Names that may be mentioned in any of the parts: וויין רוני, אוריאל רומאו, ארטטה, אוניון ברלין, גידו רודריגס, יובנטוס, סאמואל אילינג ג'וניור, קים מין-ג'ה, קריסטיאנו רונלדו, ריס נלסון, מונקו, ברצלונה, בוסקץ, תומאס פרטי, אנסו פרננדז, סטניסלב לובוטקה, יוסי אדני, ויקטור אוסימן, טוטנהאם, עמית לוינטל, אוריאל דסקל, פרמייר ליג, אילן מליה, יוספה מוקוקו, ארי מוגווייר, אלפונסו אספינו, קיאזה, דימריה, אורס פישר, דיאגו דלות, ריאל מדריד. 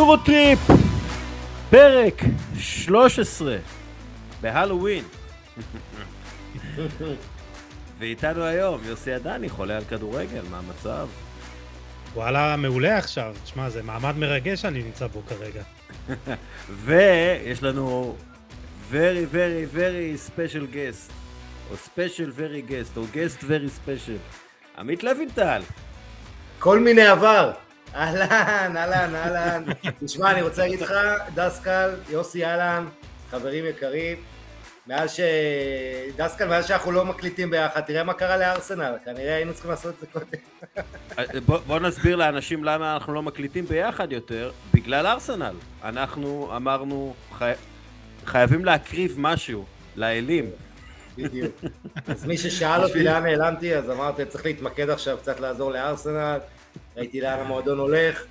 יורוטריפ, פרק 13 בהלווין. ואיתנו היום יוסי אדני, חולה על כדורגל, מה המצב? וואלה, מעולה עכשיו, תשמע, זה מעמד מרגש שאני נמצא בו כרגע. ויש לנו very very very special guest, או special very guest, או guest very special, עמית לוינטל. כל מיני עבר. אהלן, אהלן, אהלן. תשמע, אני רוצה להגיד לך, דסקל, יוסי אהלן, חברים יקרים, דסקל, מאז שאנחנו לא מקליטים ביחד, תראה מה קרה לארסנל, כנראה היינו צריכים לעשות את זה קודם. בוא נסביר לאנשים למה אנחנו לא מקליטים ביחד יותר, בגלל ארסנל. אנחנו אמרנו, חייבים להקריב משהו, לאלים. בדיוק. אז מי ששאל אותי לאן נעלמתי, אז אמרתי, צריך להתמקד עכשיו קצת לעזור לארסנל, ראיתי לאן המועדון הולך,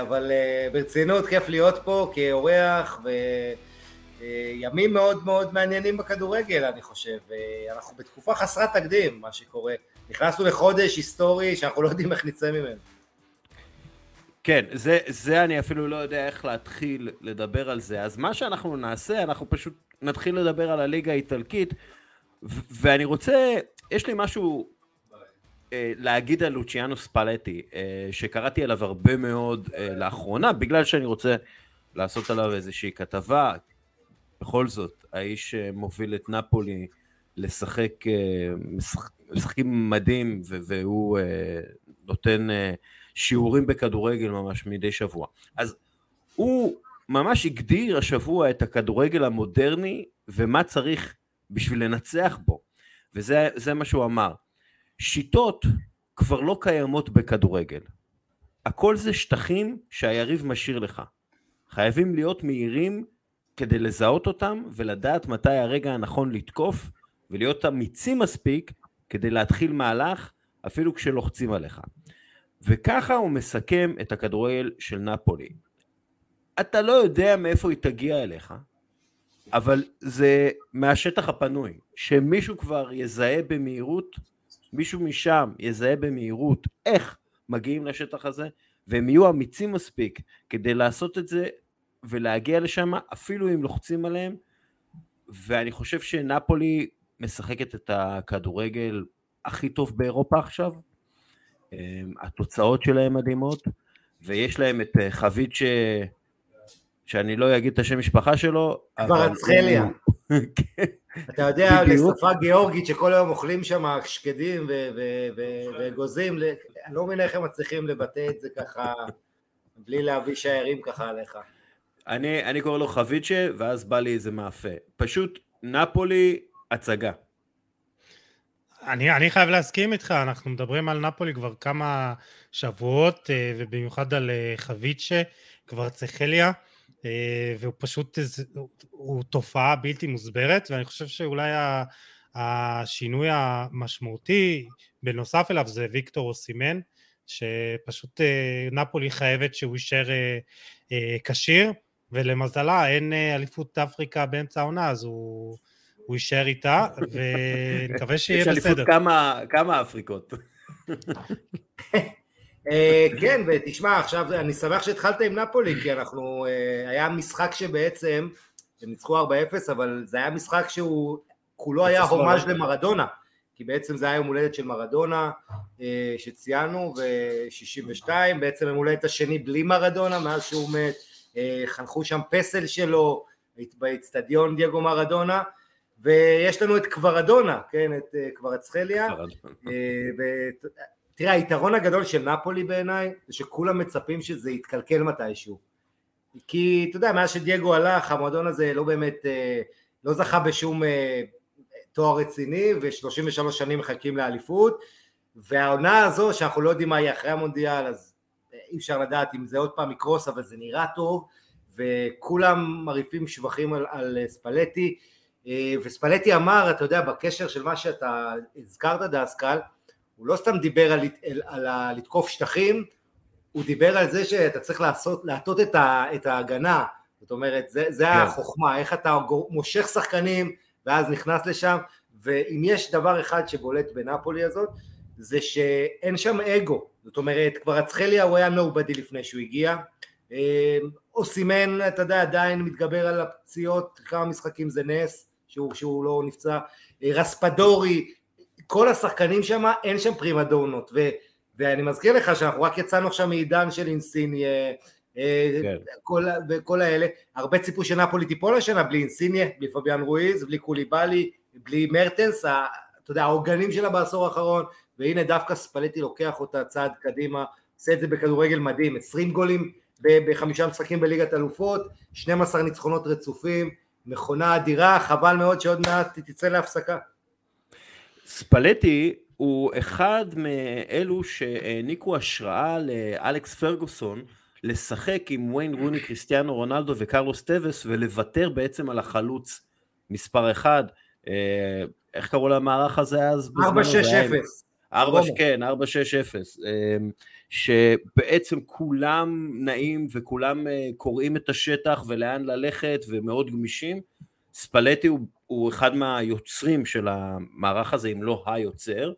אבל ברצינות, כיף להיות פה כאורח, וימים מאוד מאוד מעניינים בכדורגל, אני חושב. אנחנו בתקופה חסרת תקדים, מה שקורה. נכנסנו לחודש היסטורי שאנחנו לא יודעים איך נצא ממנו. כן, זה אני אפילו לא יודע איך להתחיל לדבר על זה. אז מה שאנחנו נעשה, אנחנו פשוט נתחיל לדבר על הליגה האיטלקית, ואני רוצה, יש לי משהו להגיד על לוציאנו ספלטי, שקראתי עליו הרבה מאוד לאחרונה, בגלל שאני רוצה לעשות עליו איזושהי כתבה. בכל זאת, האיש מוביל את נפולי לשחק משחקים מדהים, והוא נותן שיעורים בכדורגל ממש מדי שבוע. אז הוא ממש הגדיר השבוע את הכדורגל המודרני, ומה צריך בשביל לנצח בו. וזה מה שהוא אמר. שיטות כבר לא קיימות בכדורגל. הכל זה שטחים שהיריב משאיר לך. חייבים להיות מהירים כדי לזהות אותם, ולדעת מתי הרגע הנכון לתקוף, ולהיות אמיצים מספיק כדי להתחיל מהלך, אפילו כשלוחצים עליך. וככה הוא מסכם את הכדורגל של נפולי. אתה לא יודע מאיפה היא תגיע אליך, אבל זה מהשטח הפנוי, שמישהו כבר יזהה במהירות, מישהו משם יזהה במהירות איך מגיעים לשטח הזה, והם יהיו אמיצים מספיק כדי לעשות את זה ולהגיע לשם, אפילו אם לוחצים עליהם. ואני חושב שנפולי משחקת את הכדורגל הכי טוב באירופה עכשיו, התוצאות שלהם מדהימות, ויש להם את חבית שאני לא אגיד את השם משפחה שלו. כבר אצחליה. אתה יודע, לשפה גיאורגית שכל היום אוכלים שם שקדים וגוזים, אני לא מבין איך הם מצליחים לבטא את זה ככה, בלי להביא שערים ככה עליך. אני קורא לו חביצ'ה, ואז בא לי איזה מאפה. פשוט נפולי הצגה. אני חייב להסכים איתך, אנחנו מדברים על נפולי כבר כמה שבועות, ובמיוחד על חביצ'ה, כבר אצחליה. והוא פשוט, הוא תופעה בלתי מוסברת, ואני חושב שאולי השינוי המשמעותי בנוסף אליו זה ויקטור אוסימן, שפשוט נפולי חייבת שהוא יישאר קשיר, ולמזלה אין אליפות אפריקה באמצע העונה, אז הוא יישאר איתה, ונקווה שיהיה בסדר. יש אליפות כמה אפריקות. כן, ותשמע, עכשיו אני שמח שהתחלת עם נפולי, כי אנחנו, היה משחק שבעצם, הם ניצחו 4-0, אבל זה היה משחק שהוא, כולו היה הומאז' למרדונה, כי בעצם זה היה יום הולדת של מרדונה, שציינו, ו-62, בעצם הם הולדת השני בלי מרדונה, מאז שהוא מת, חנכו שם פסל שלו, באצטדיון דיאגו מרדונה, ויש לנו את קוורדונה, כן, את קוורצחליה, תראה, היתרון הגדול של נפולי בעיניי, זה שכולם מצפים שזה יתקלקל מתישהו. כי, אתה יודע, מאז שדייגו הלך, המועדון הזה לא באמת, לא זכה בשום תואר רציני, ו-33 שנים מחכים לאליפות, והעונה הזו, שאנחנו לא יודעים מה היא אחרי המונדיאל, אז אי אפשר לדעת אם זה עוד פעם יקרוס, אבל זה נראה טוב, וכולם מריפים שבחים על ספלטי, וספלטי אמר, אתה יודע, בקשר של מה שאתה הזכרת, דסקל, הוא לא סתם דיבר על לתקוף שטחים, הוא דיבר על זה שאתה צריך לעשות את ההגנה, זאת אומרת, זה החוכמה, איך אתה מושך שחקנים, ואז נכנס לשם, ואם יש דבר אחד שבולט בנפולי הזאת, זה שאין שם אגו, זאת אומרת, כבר אצחליה הוא היה נובדי לפני שהוא הגיע, אוסימן, אתה יודע, עדיין מתגבר על הפציעות, כמה משחקים זה נס, שהוא לא נפצע, רספדורי, כל השחקנים שם, אין שם פרימדונות, ואני מזכיר לך שאנחנו רק יצאנו עכשיו מעידן של אינסיני, וכל האלה, הרבה ציפו שנאפולי טיפול השנה, בלי אינסיני, בלי פביאן רויז, בלי קוליבאלי, בלי מרטנס, אתה יודע, העוגנים שלה בעשור האחרון, והנה דווקא ספלטי לוקח אותה צעד קדימה, עושה את זה בכדורגל מדהים, 20 גולים ב5 משחקים בליגת אלופות, 12 ניצחונות רצופים, מכונה אדירה, חבל מאוד שעוד מעט תצא להפסקה. ספלטי הוא אחד מאלו שהעניקו השראה לאלכס פרגוסון, לשחק עם וויין רוני, קריסטיאנו רונלדו וקרלוס טבס, ולוותר בעצם על החלוץ מספר 1, איך קראו למערך הזה אז? 4-6-0. כן, 4-6-0, שבעצם כולם נעים וכולם קוראים את השטח ולאן ללכת ומאוד גמישים. ספלטי הוא אחד מהיוצרים של המערך הזה, אם לא היוצר,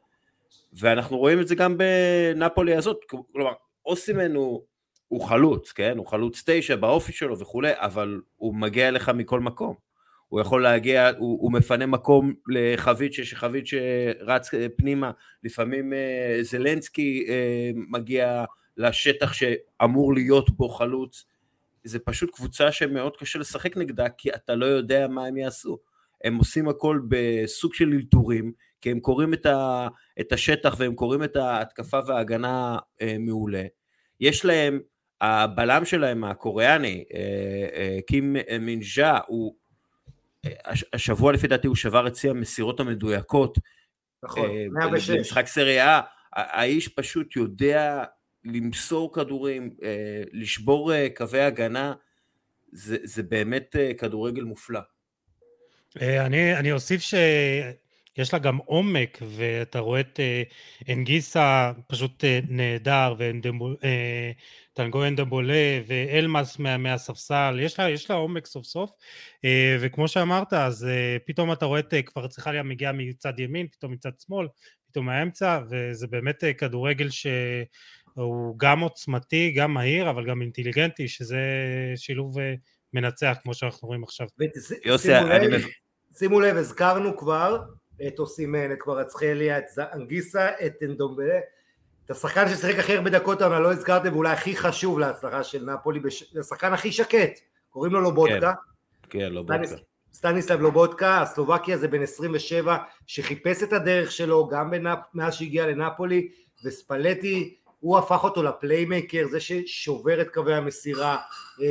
ואנחנו רואים את זה גם בנאפולי הזאת, כלומר, אוסימן הוא חלוץ, כן? הוא חלוץ 9 באופי שלו וכו', אבל הוא מגיע אליך מכל מקום. הוא יכול להגיע, הוא מפנה מקום לחבית, שחבית שרץ פנימה, לפעמים זלנסקי מגיע לשטח שאמור להיות בו חלוץ, זה פשוט קבוצה שמאוד קשה לשחק נגדה, כי אתה לא יודע מה הם יעשו, הם עושים הכל בסוג של אלתורים, כי הם קוראים את השטח, והם קוראים את ההתקפה וההגנה מעולה, יש להם, הבלם שלהם הקוריאני, קים מין-ג'ה, הוא השבוע לפי דעתי הוא שבר את שיא המסירות המדויקות, נכון, במשחק סריה, האיש פשוט יודע למסור כדורים, לשבור קווי הגנה, זה באמת כדורגל מופלא. אני אוסיף שיש לה גם עומק, ואתה רואה את אנגיסה פשוט נהדר, וטנגו אנדבולה, ואלמאס מהספסל, יש לה עומק סוף סוף, וכמו שאמרת, אז פתאום אתה רואה את כבר צריכה לה מגיעה מצד ימין, פתאום מצד שמאל, פתאום מהאמצע, וזה באמת כדורגל שהוא גם עוצמתי, גם מהיר, אבל גם אינטליגנטי, שזה שילוב מנצח, כמו שאנחנו רואים עכשיו. יוסי, שימו לב, הזכרנו כבר את אוסימן, את כבר הצחליה, את אנגיסה, את אנדומבלה, את השחקן ששחק הכי הרבה דקות, אבל לא הזכרתם, ואולי הכי חשוב להצלחה של נאפולי, השחקן הכי שקט, קוראים לו לובוטקה. כן, לובוטקה. סטניסלב לובוטקה, הסלובקיה זה בן 27, שחיפש את הדרך שלו, גם מאז שהגיע לנאפולי, וספלטי, הוא הפך אותו לפליימקר, זה ששובר את קווי המסירה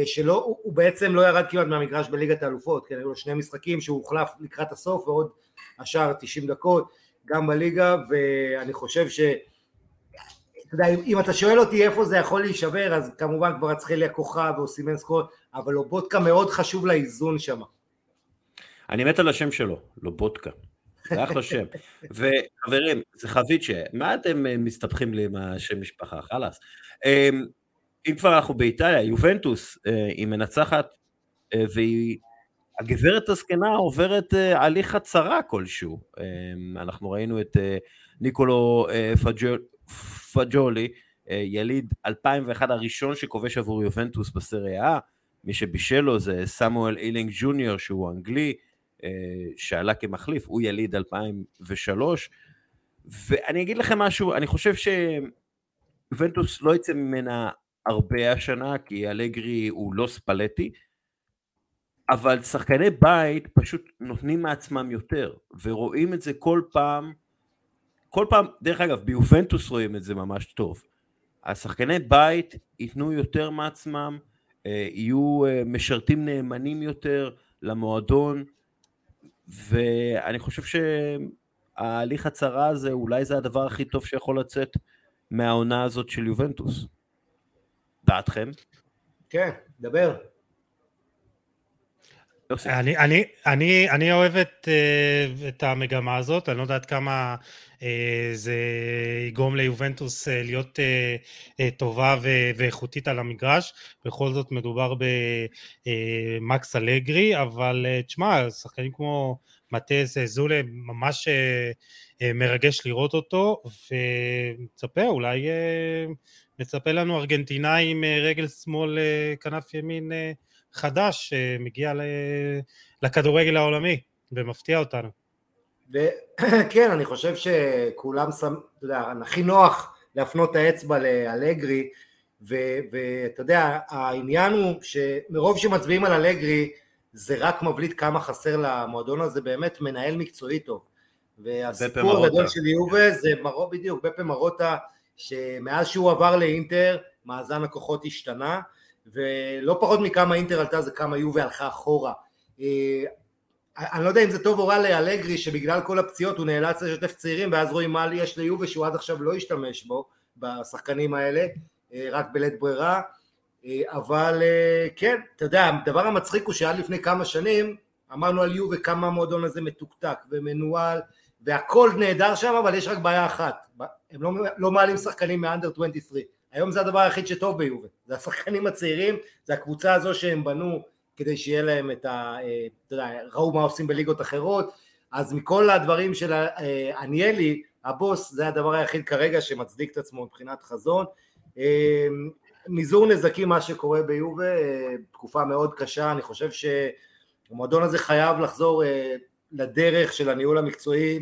שלו, הוא בעצם לא ירד כמעט מהמגרש בליגת האלופות, כן, היו לו 2 משחקים שהוא הוחלף לקראת הסוף, ועוד השאר 90 דקות, גם בליגה, ואני חושב ש... אתה יודע, אם אתה שואל אותי איפה זה יכול להישבר, אז כמובן כבר הצחי לי הכוחה ואוסימן סקור, אבל לובוטקה מאוד חשוב לאיזון שם. אני מת על השם שלו, לובוטקה. זה אחלה שם, וחברים, זה חבית מה אתם מסתבכים לי עם השם משפחה, חלאס, אם כבר אנחנו באיטליה, יובנטוס, היא מנצחת, והיא, הגברת הזקנה עוברת הליך הצרה כלשהו, אנחנו ראינו את ניקולו פג'ולי, יליד 2001 הראשון שכובש עבור יובנטוס בסריה, מי שבישל לו זה סאמואל אילינג ג'וניור שהוא אנגלי, שעלה כמחליף, הוא יליד 2003, ואני אגיד לכם משהו, אני חושב שיובנטוס לא יצא ממנה הרבה השנה, כי אלגרי הוא לא ספלטי, אבל שחקני בית פשוט נותנים מעצמם יותר, ורואים את זה כל פעם, דרך אגב, ביובנטוס רואים את זה ממש טוב, השחקני בית ייתנו יותר מעצמם, יהיו משרתים נאמנים יותר למועדון, ואני חושב שההליך הצרה הזה, אולי זה הדבר הכי טוב שיכול לצאת מהעונה הזאת של יובנטוס. דעתכם? כן, דבר. אני אוהב את המגמה הזאת, אני לא יודעת כמה זה יגרום ליובנטוס להיות טובה ואיכותית על המגרש, בכל זאת מדובר במקס אלגרי, אבל תשמע, שחקנים כמו מתיס זולה ממש מרגש לראות אותו, ומצפה אולי מצפה לנו ארגנטינאי עם רגל שמאל כנף ימין חדש, שמגיע לכדורגל העולמי, ומפתיע אותנו. כן, אני חושב שכולם, אתה יודע, הכי נוח להפנות האצבע לאלגרי, ואתה יודע, העניין הוא שמרוב שמצביעים על אלגרי, זה רק מבליט כמה חסר למועדון הזה, באמת מנהל מקצועי טוב. והסיפור הגדול של יובה זה בדיוק בפה מרוטה, שמאז שהוא עבר לאינטר, מאזן הכוחות השתנה, ולא פחות מכמה אינטר עלתה זה כמה יובה הלכה אחורה. אני לא יודע אם זה טוב או רע לאלגרי, שבגלל כל הפציעות הוא נאלץ לשתף צעירים, ואז רואים מה יש ליובה שהוא עד עכשיו לא השתמש בו, בשחקנים האלה, רק בלית ברירה. אבל כן, אתה יודע, הדבר המצחיק הוא שעד לפני כמה שנים, אמרנו על יובה כמה המועדון הזה מתוקתק ומנועל, והכל נהדר שם, אבל יש רק בעיה אחת, הם לא מעלים שחקנים מאנדר 23, היום זה הדבר היחיד שטוב ביובה, זה השחקנים הצעירים, זה הקבוצה הזו שהם בנו, כדי שיהיה להם את ה... אתה יודע, ראו מה עושים בליגות אחרות, אז מכל הדברים של אניאלי, הבוס, זה הדבר היחיד כרגע שמצדיק את עצמו מבחינת חזון, מזעור נזקים מה שקורה ביובה, תקופה מאוד קשה, אני חושב שהמועדון הזה חייב לחזור לדרך של הניהול המקצועי,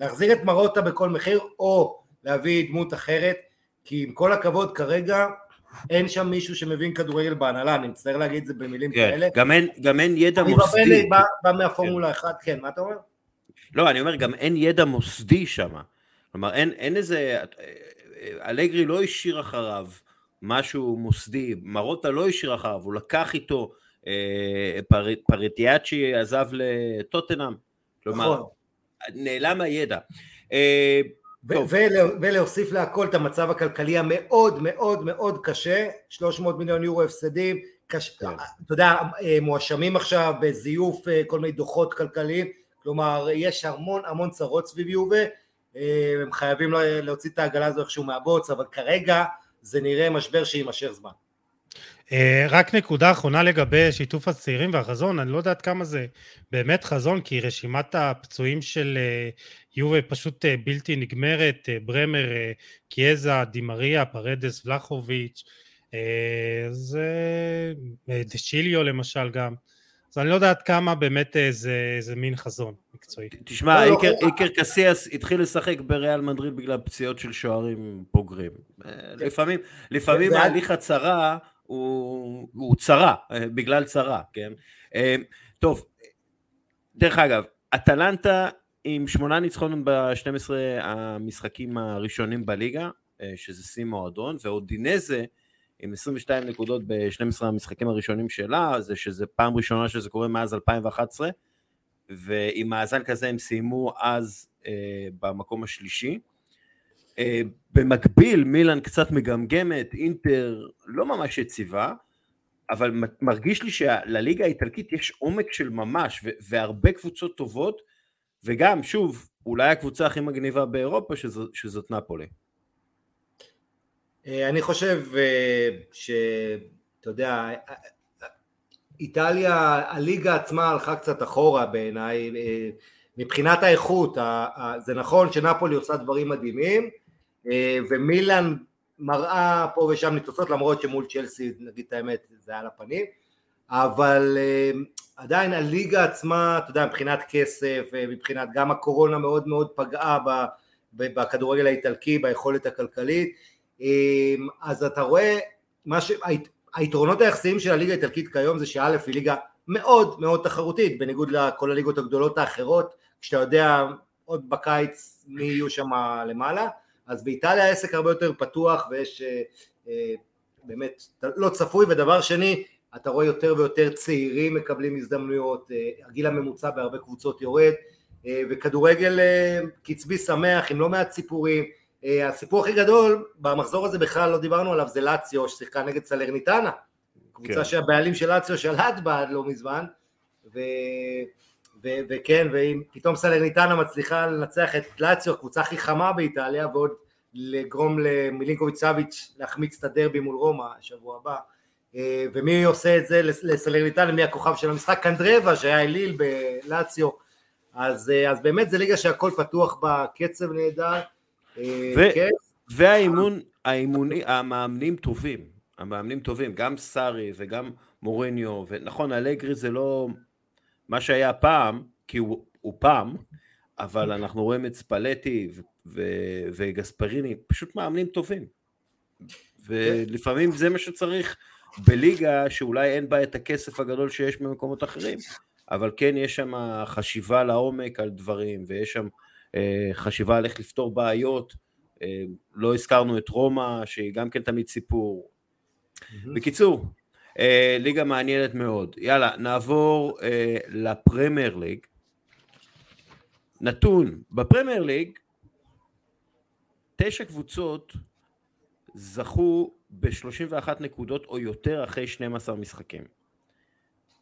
להחזיר את מרוטה בכל מחיר, או להביא דמות אחרת, כי עם כל הכבוד כרגע, אין שם מישהו שמבין כדורגל בהנהלה, אני מצטער להגיד את זה במילים כאלה. גם אין ידע מוסדי. אני בא מהפורמולה 1, כן, מה אתה אומר? לא, אני אומר, גם אין ידע מוסדי שם. כלומר, אין איזה... אלגרי לא השאיר אחריו משהו מוסדי, מרוטה לא השאיר אחריו, הוא לקח איתו, פריטיאצ'י עזב לטוטנאם, כלומר נעלם הידע, ולהוסיף להכל את המצב הכלכלי המאוד מאוד מאוד קשה, 300 מיליון יורו הפסדים, אתה יודע, מואשמים עכשיו בזיוף כל מיני דוחות כלכליים, כלומר יש המון המון צרות סביב יובה, הם חייבים להוציא את העגלה הזו איכשהו מהבוץ, אבל כרגע זה נראה משבר שימשך זמן. רק נקודה אחרונה לגבי שיתוף הצעירים והחזון, אני לא יודעת כמה זה באמת חזון, כי רשימת הפצועים של יובה פשוט בלתי נגמרת, ברמר, קיאזה, דימריה, פרדס, ולחוביץ', דשיליו למשל גם, אז אני לא יודעת כמה באמת זה מין חזון מקצועי. תשמע, איקר קסיאס התחיל לשחק בריאל מדריד בגלל פציעות של שוערים בוגרים, לפעמים ההליך הצרה הוא צרה, בגלל צרה, כן? טוב, דרך אגב, אטלנטה עם 8 ניצחונות ב-12 המשחקים הראשונים בליגה, שזה סי מועדון, ואודינזה עם 22 נקודות ב-12 המשחקים הראשונים שלה, זה שזה פעם ראשונה שזה קורה מאז 2011, ועם מאזן כזה הם סיימו אז במקום השלישי, במקביל מילאן קצת מגמגמת, אינטר לא ממש יציבה, אבל מרגיש לי שלליגה האיטלקית יש עומק של ממש, והרבה קבוצות טובות, וגם שוב, אולי הקבוצה הכי מגניבה באירופה, שזאת נאפולי. אני חושב שאתה יודע, איטליה, הליגה עצמה הלכה קצת אחורה בעיניי, מבחינת האיכות, זה נכון שנאפולי עושה דברים מדהימים, ומילאן מראה פה ושם ניצוצות, למרות שמול צ'לסי, נגיד את האמת, זה על הפנים, אבל עדיין הליגה עצמה, אתה יודע, מבחינת כסף, מבחינת גם הקורונה מאוד מאוד פגעה בכדורגל האיטלקי, ביכולת הכלכלית, אז אתה רואה, היתרונות היחסיים של הליגה האיטלקית כיום זה שא' היא ליגה מאוד מאוד תחרותית, בניגוד לכל הליגות הגדולות האחרות, כשאתה יודע עוד בקיץ מי יהיו שם למעלה, אז באיטליה העסק הרבה יותר פתוח, ויש באמת לא צפוי, ודבר שני, אתה רואה יותר ויותר צעירים מקבלים הזדמנויות, הגיל הממוצע בהרבה קבוצות יורד, וכדורגל קצבי שמח, עם לא מעט סיפורים, הסיפור הכי גדול, במחזור הזה בכלל לא דיברנו עליו, זה לאציו, ששיחקה נגד סלרניטנה, קבוצה שהבעלים של לאציו שלט בה עד לא מזמן, וכן, ופתאום סלרניטנה מצליחה לנצח את לאציו, קבוצה הכי חמה באיטליה, ועוד לגרום למילינקוביץ' סאביץ' להחמיץ את הדרבי מול רומא השבוע הבא, ומי עושה את זה לסלרניטנה, מי הכוכב של המשחק? קנדריאבה, שהיה אליל בלאציו, אז באמת זה ליגה שהכל פתוח בקצב נהדר, והאימון המאמנים טובים, גם סארי וגם מוריניו, ונכון, אלגרי זה לא מה שהיה פעם, כי הוא פעם, אבל אנחנו רואים את ספלטי וגספריני, פשוט מאמנים טובים. ולפעמים זה מה שצריך בליגה, שאולי אין בה את הכסף הגדול שיש במקומות אחרים, אבל כן יש שם חשיבה לעומק על דברים, ויש שם חשיבה על איך לפתור בעיות, לא הזכרנו את רומא, שהיא גם כן תמיד סיפור. בקיצור, ליגה מעניינת מאוד. יאללה, נעבור לפרמייר ליג. נתון, בפרמייר ליג, 9 קבוצות זכו ב-31 נקודות או יותר אחרי 12 משחקים.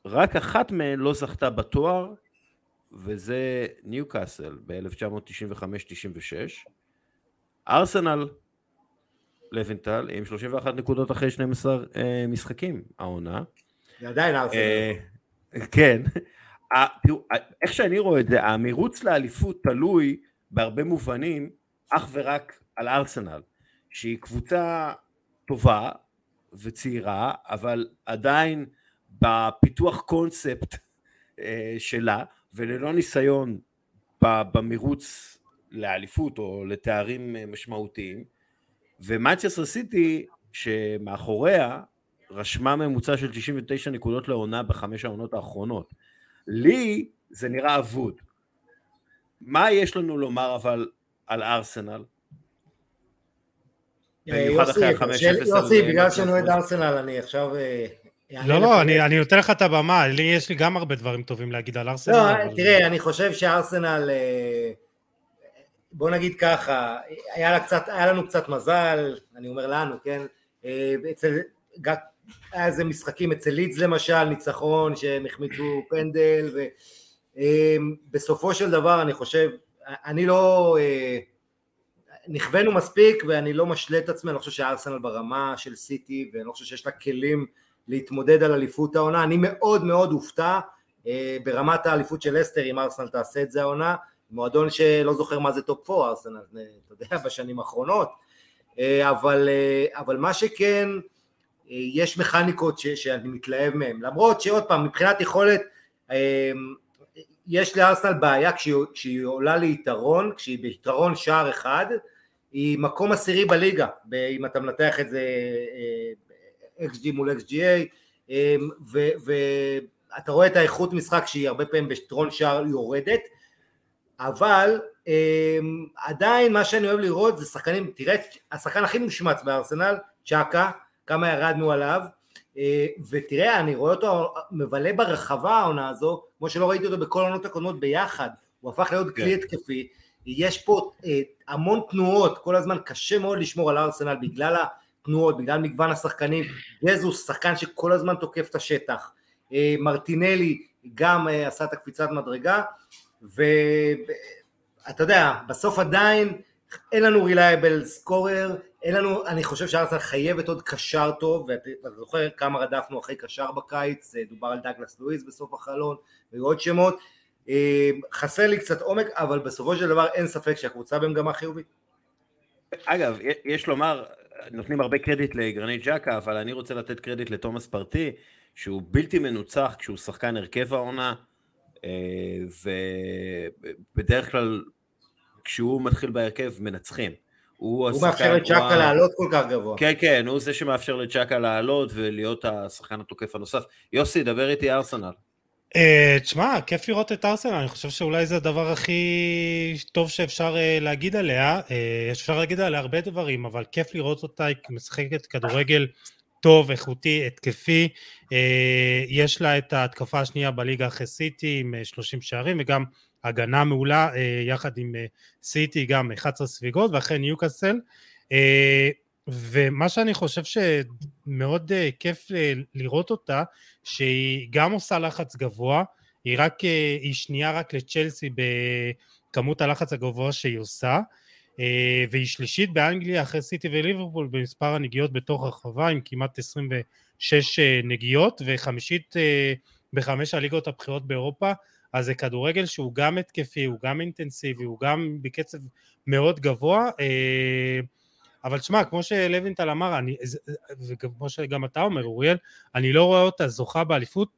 רק אחת מהן לא זכתה בתואר, וזה ניוקאסל ב-1995-96. ארסנל לוינטל עם 31 נקודות אחרי 12 משחקים, העונה. זה עדיין ארסנל. כן. איך שאני רואה את זה, המרוץ לאליפות תלוי בהרבה מובנים, אך ורק על ארסנל, שהיא קבוצה טובה וצעירה, אבל עדיין בפיתוח קונספט שלה, וללא ניסיון במרוץ לאליפות או לתארים משמעותיים, ומנצ'סטר סיטי שמאחוריה רשמה ממוצע של 99 נקודות לעונה ב5 העונות האחרונות. לי זה נראה עבוד. מה יש לנו לומר אבל על ארסנל? יוסי, בגלל שנו את ארסנל, אני עכשיו... לא, אני נותן לך את הבמה, יש לי גם הרבה דברים טובים להגיד על ארסנל. תראה, אני חושב שארסנל... בוא נגיד ככה, היה לנו קצת מזל, אני אומר לנו, כן, היה איזה משחקים אצל לידס למשל, ניצחון שהם החמיצו פנדל, ובסופו של דבר אני חושב, אני לא, נכוונו מספיק ואני לא משלה את עצמי, אני לא חושב שהארסנל ברמה של סיטי, ואני לא חושב שיש לה כלים להתמודד על אליפות העונה, אני מאוד מאוד הופתע ברמת האליפות של אסטר, אם ארסנל תעשה את זה העונה, מועדון שלא זוכר מה זה טופ 4, ארסנל, אתה יודע, בשנים האחרונות, אבל מה שכן, יש מכניקות שאני מתלהב מהם, למרות שעוד פעם, מבחינת יכולת, יש לארסנל בעיה כשהיא עולה ליתרון, כשהיא ביתרון שער אחד, היא מקום 10 בליגה, אם אתה מנתח את זה, XG מול XGA, ואתה רואה את האיכות משחק שהיא הרבה פעמים ביתרון שער יורדת, אבל עדיין מה שאני אוהב לראות זה שחקנים, תראה, השחקן הכי מושמץ בארסנל, צ'אקה, כמה ירדנו עליו, ותראה, אני רואה אותו מבלה ברחבה העונה הזו, כמו שלא ראיתי אותו בכל העונות הקודמות ביחד, הוא הפך להיות כלי התקפי, יש פה המון תנועות, כל הזמן קשה מאוד לשמור על ארסנל, בגלל התנועות, בגלל מגוון השחקנים, גזוס, שחקן שכל הזמן תוקף את השטח, מרטינלי גם עשה את הקפיצת מדרגה, ואתה יודע, בסוף עדיין אין לנו רילייבל סקורר, אין לנו, אני חושב שארסנל חייבת עוד קשר טוב, ואתה זוכר כמה רדפנו אחרי קשר בקיץ, דובר על דאגלס לואיס בסוף החלון, ועוד שמות, חסר לי קצת עומק, אבל בסופו של דבר אין ספק שהקבוצה במגמה חיובית. אגב, יש לומר, נותנים הרבה קרדיט לגרנית ג'קה, אבל אני רוצה לתת קרדיט לתומאס פרטי, שהוא בלתי מנוצח כשהוא שחקן הרכב העונה, ובדרך כלל כשהוא מתחיל בהרכב מנצחים, הוא מאפשר לצ'אקה לעלות כל כך גבוה, כן כן, הוא זה שמאפשר לצ'אקה לעלות ולהיות השחקן התוקף הנוסף. יוסי, דבר איתי ארסנל. תשמע, כיף לראות את ארסנל, אני חושב שאולי זה הדבר הכי טוב שאפשר להגיד עליה, אפשר להגיד עליה הרבה דברים, אבל כיף לראות אותה, היא משחקת כדורגל טוב, איכותי, התקפי, יש לה את ההתקפה השנייה בליגה אחרי סיטי עם 30 שערים, וגם הגנה מעולה יחד עם סיטי גם 11 סביגות, ואחרי ניוקאסל, ומה שאני חושב שמאוד כיף לראות אותה, שהיא גם עושה לחץ גבוה, היא שנייה רק לצ'לסי בכמות הלחץ הגבוה שהיא עושה, והיא שלישית באנגליה אחרי סיטי וליברפול במספר הנגיעות בתוך הרחבה עם כמעט 26 נגיעות, וחמישית ב5 הליגות הבכירות באירופה. אז זה כדורגל שהוא גם התקפי, הוא גם אינטנסיבי, הוא גם בקצב מאוד גבוה, אבל תשמע, כמו שלוינטל אמר, וכמו שגם אתה אומר, אוריאל, אני לא רואה אותה זוכה באליפות,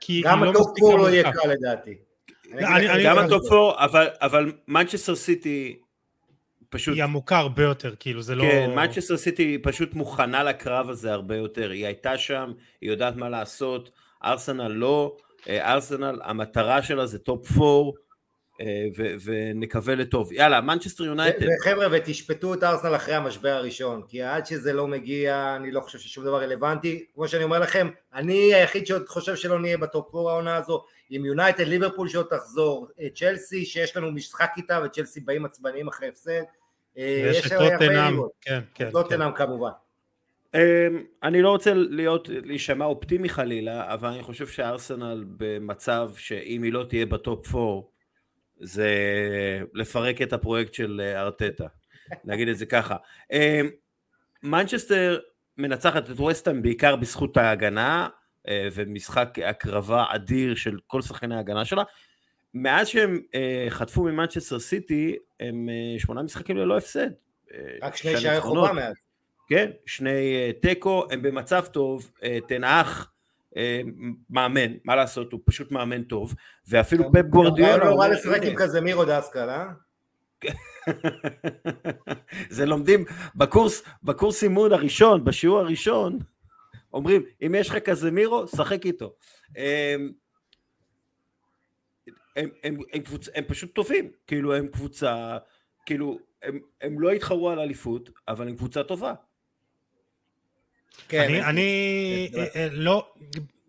כי גם הטופ 4 לא יהיה קל לדעתי. גם הטופ 4, אבל מנצ'סטר סיטי פשוט... היא עמוקה הרבה יותר, כאילו זה לא... כן, מנצ'סטר סיטי פשוט מוכנה לקרב הזה הרבה יותר, היא הייתה שם, היא יודעת מה לעשות, ארסנל לא, ארסנל, המטרה שלה זה טופ 4, ונקווה לטוב. יאללה, מנצ'סטר יונייטד. וחבר'ה, ותשפטו את ארסנל אחרי המשבר הראשון, כי עד שזה לא מגיע, אני לא חושב ששום דבר רלוונטי. כמו שאני אומר לכם, אני היחיד שעוד חושב שלא נהיה בטופור העונה הזו, עם יונייטד, ליברפול שעוד תחזור, צ'לסי, שיש לנו משחק איתה, וצ'לסי באים עצבניים אחרי הפסד. יש שטוטנהאם, כן, כן. שטוטנהאם כמובן. אני לא רוצה להישמע אופטימי חלילה, אבל אני חושב שארסנל במצב שאם היא לא תהיה בטופ 4 זה לפרק את הפרויקט של ארטטה, נגיד את זה ככה. מנצ'סטר מנצחת את ווסטהאם בעיקר בזכות ההגנה, ומשחק הקרבה אדיר של כל שחקני ההגנה שלה. מאז שהם חטפו ממנצ'סטר סיטי, הם 8 משחקים ללא הפסד. רק 2 שערי חובה מאז. כן, 2 טקו, הם במצב טוב, תנאך, מאמן, מה לעשות, הוא פשוט מאמן טוב, ואפילו פפ גוורדיולה... לא רע לשחק עם קזמירו דאסקל, אה? זה לומדים, בקורס אימון הראשון, בשיעור הראשון, אומרים, אם יש לך קזמירו, שחק איתו. הם פשוט טובים, כאילו הם קבוצה, כאילו, הם לא התחרו על אליפות, אבל הם קבוצה טובה. אני לא,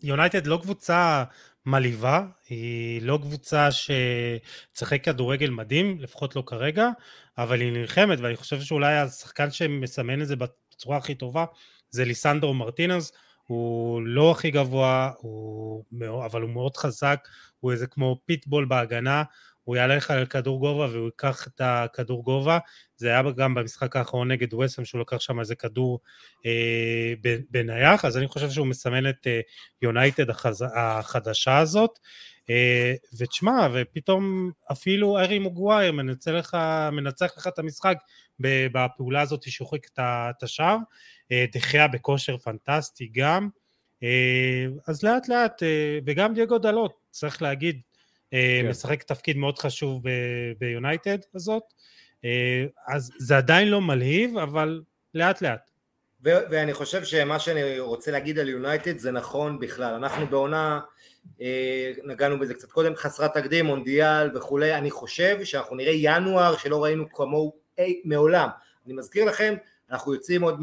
יונייטד לא קבוצה מליבה, היא לא קבוצה שצחק כדורגל מדהים, לפחות לא כרגע, אבל היא נלחמת, ואני חושב שאולי השחקן שמסמן את זה בצורה הכי טובה, זה ליאונרדו מרטינז, הוא לא הכי גבוה, אבל הוא מאוד חזק, הוא איזה כמו פיטבול בהגנה, הוא יעלך על כדור גובה והוא ייקח את הכדור גובה, זה היה גם במשחק האחרון נגד וסם, שהוא לקח שם איזה כדור בנייח, אז אני חושב שהוא מסמן את יונייטד החדשה הזאת, ותשמע, ופתאום אפילו ארי מוגווייר מנצח לך את המשחק, בפעולה הזאת שוחק את השאר, דחיה בכושר פנטסטי גם, אז לאט לאט, וגם דיאגו דלות, צריך להגיד, משחק תפקיד מאוד חשוב ביונייטד הזאת, אז זה עדיין לא מלהיב, אבל לאט לאט. ואני חושב שמה שאני רוצה להגיד על יונייטד זה נכון בכלל, אנחנו בעונה, נגענו בזה קצת קודם, חסרת תקדים, מונדיאל וכולי, אני חושב שאנחנו נראה ינואר שלא ראינו כמו מעולם, אני מזכיר לכם, אנחנו יוצאים עוד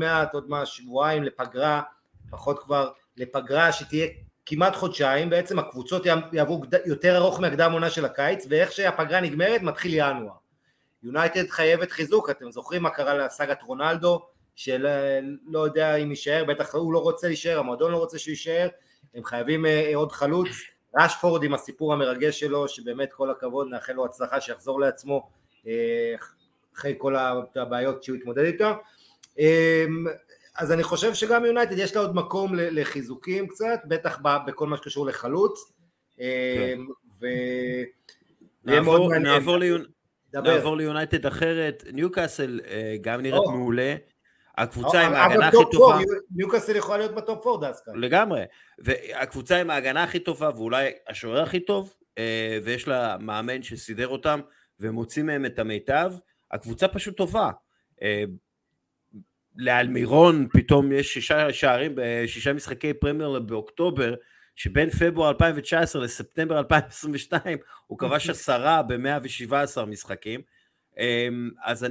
שבועיים לפגרה, פחות כבר לפגרה שתהיה כמעט חודשיים, בעצם הקבוצות יעברו יותר ארוך מהקדם עונה של הקיץ, ואיך שהפגרה נגמרת מתחיל ינואר. יונייטד חייבת חיזוק, אתם זוכרים מה קרה לסאגת רונלדו, שלא יודע אם יישאר, בטח הוא לא רוצה להישאר, המועדון לא רוצה שיישאר, הם חייבים עוד חלוץ, ראשפורד עם הסיפור המרגש שלו, שבאמת כל הכבוד, נאחל לו הצלחה שיחזור לעצמו, אחרי כל הבעיות שהוא התמודד איתה. אז אני חושב שגם יונייטד יש לה עוד מקום לחיזוקים קצת, בטח בכל מה שקשור לחלוץ. נעבור ליונייטד אחרת, ניוקאסל גם נראית מעולה, הקבוצה עם ההגנה הכי טובה. ניוקאסל יכולה להיות בטופ 4 דווקא. לגמרי, והקבוצה עם ההגנה הכי טובה, ואולי השוער הכי טוב, ויש לה מאמן שסידר אותם, ומוציא מהם את המיטב, הקבוצה פשוט טובה. לאלמירון פתאום יש 6 שערים ב6 משחקי פרמייר באוקטובר, שבין פברואר 2019 לספטמבר 2022 הוא כבש 10 ב117 משחקים. אז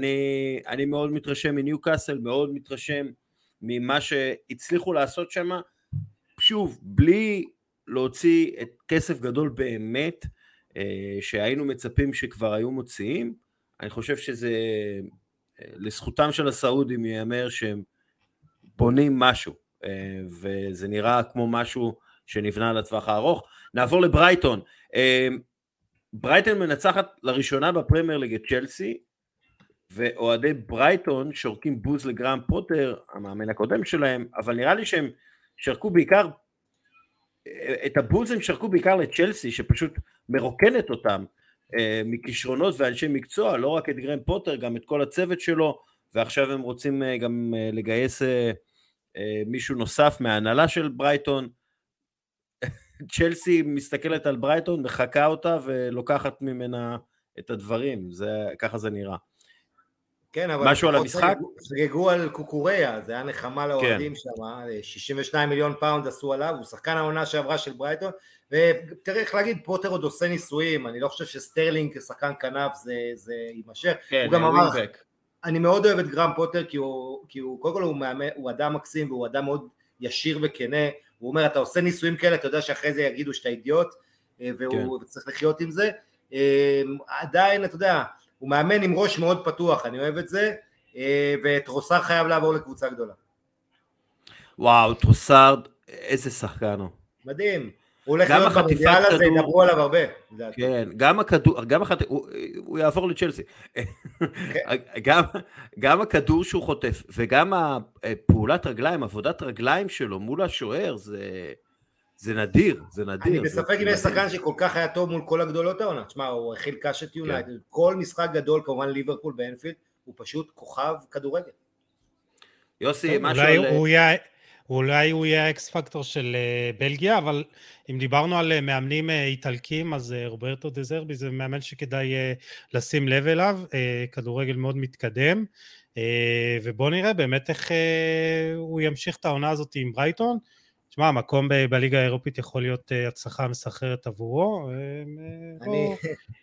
אני מאוד מתרשם מניוקאסל, מאוד מתרשם ממה שהצליחו לעשות שם, שוב בלי להוציא את כסף גדול באמת שהיינו מצפים שכבר היו מוציאים. אני חושב שזה לזכותם של הסעודים יאמר שהם בונים משהו, וזה נראה כמו משהו שנבנה לטווח הארוך. נעבור לברייטון, ברייטון מנצחת לראשונה בפרמייר ליג את צ'לסי, ואוהדי ברייטון שורקים בוז לגרם פוטר, המאמן הקודם שלהם, אבל נראה לי שהם שרקו בעיקר, את הבוז הם שרקו בעיקר לצ'לסי, שפשוט מרוקנת אותם, מכישרונות ואנשי מקצוע, לא רק את גרם פוטר, גם את כל הצוות שלו, ועכשיו הם רוצים גם לגייס מישהו נוסף מההנהלה של ברייטון. צ'לסי מסתכלת על ברייטון, מחכה אותה ולוקחת ממנה את הדברים, ככה זה נראה. כן, אבל משהו על המשחק? שגגו על קוקוריה, זה היה נחמה לאוהדים שם, 62 מיליון פאונד עשו עליו, הוא שחקן העונה שעברה של ברייטון, ותריך להגיד, פוטר עוד עושה ניסויים, אני לא חושב שסטרלינג כשחקן כנף זה יימשך, הוא גם אמר, אני מאוד אוהב את גרם פוטר, כי הוא קודם כל הוא אדם מקסים, והוא אדם מאוד ישיר וכנה, הוא אומר, אתה עושה ניסויים כאלה, אתה יודע שאחרי זה יגידו שאתה אידיוט, והוא צריך לחיות עם זה, עדיין, אתה יודע, הוא מאמן עם ראש מאוד פתוח, אני אוהב את זה, וטרוסארד חייב לעבור לקבוצה גדולה. וואו, טרוסארד, איזה שחקן הוא. מדהים, הוא הולך להיות במונדיאל הזה, ידברו עליו הרבה. כן, גם הכדור, הוא יעבור לצ'לסי, גם הכדור שהוא חוטף, וגם פעולת רגליים, עבודת רגליים שלו מול השוער, זה נדיר, זה נדיר. אני בספק אם יש שחקן שכל כך היה טוב מול כל הגדולות העונה, תשמע, הוא הכיל קש את יונייטד, כל משחק גדול, כמובן ליברפול באנפילד, הוא פשוט כוכב כדורגל. יוסי, משהו על... אולי הוא יהיה האקס פקטור של בלגיה, אבל אם דיברנו על מאמנים איטלקים, אז רוברטו דה זרבי זה מאמן שכדאי לשים לב אליו, כדורגל מאוד מתקדם, ובוא נראה באמת איך הוא ימשיך את העונה הזאת עם ברייטון, תשמע, המקום בליגה האירופית יכול להיות הצלחה מסחררת עבורו,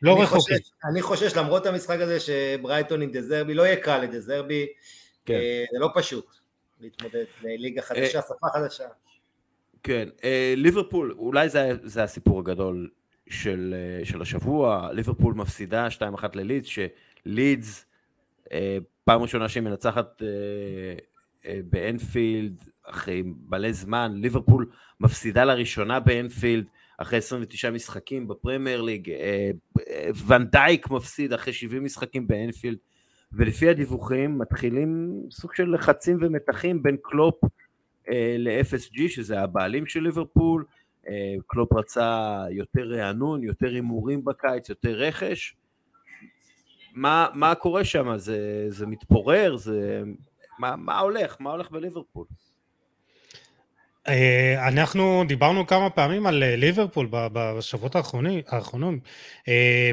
לא רחוקי. אני חושש למרות המשחק הזה שברייטון עם דה זרבי, לא יהיה קל לדה זרבי, זה לא פשוט. להתמודד לליגה חדשה, שפה חדשה. כן, ליברפול, אולי זה הסיפור הגדול של השבוע, ליברפול מפסידה 2-1 ללידס, שלידס, פעם ראשונה שהיא מנצחת באנפילד, אחרי מלא זמן, ליברפול מפסידה לראשונה באנפילד, אחרי 29 משחקים בפרמייר ליג, ונדייק מפסיד אחרי 70 משחקים באנפילד, ולפי הדיווחים מתחילים סוג של לחצים ומתחים בין קלופ ל-FSG, שזה הבעלים של ליברפול, קלופ רצה יותר רענון, יותר אימורים בקיץ, יותר רכש, מה קורה שם? זה מתפורר? מה הולך? מה הולך בליברפול? אנחנו דיברנו כמה פעמים על ליברפול בשבועות האחרונים,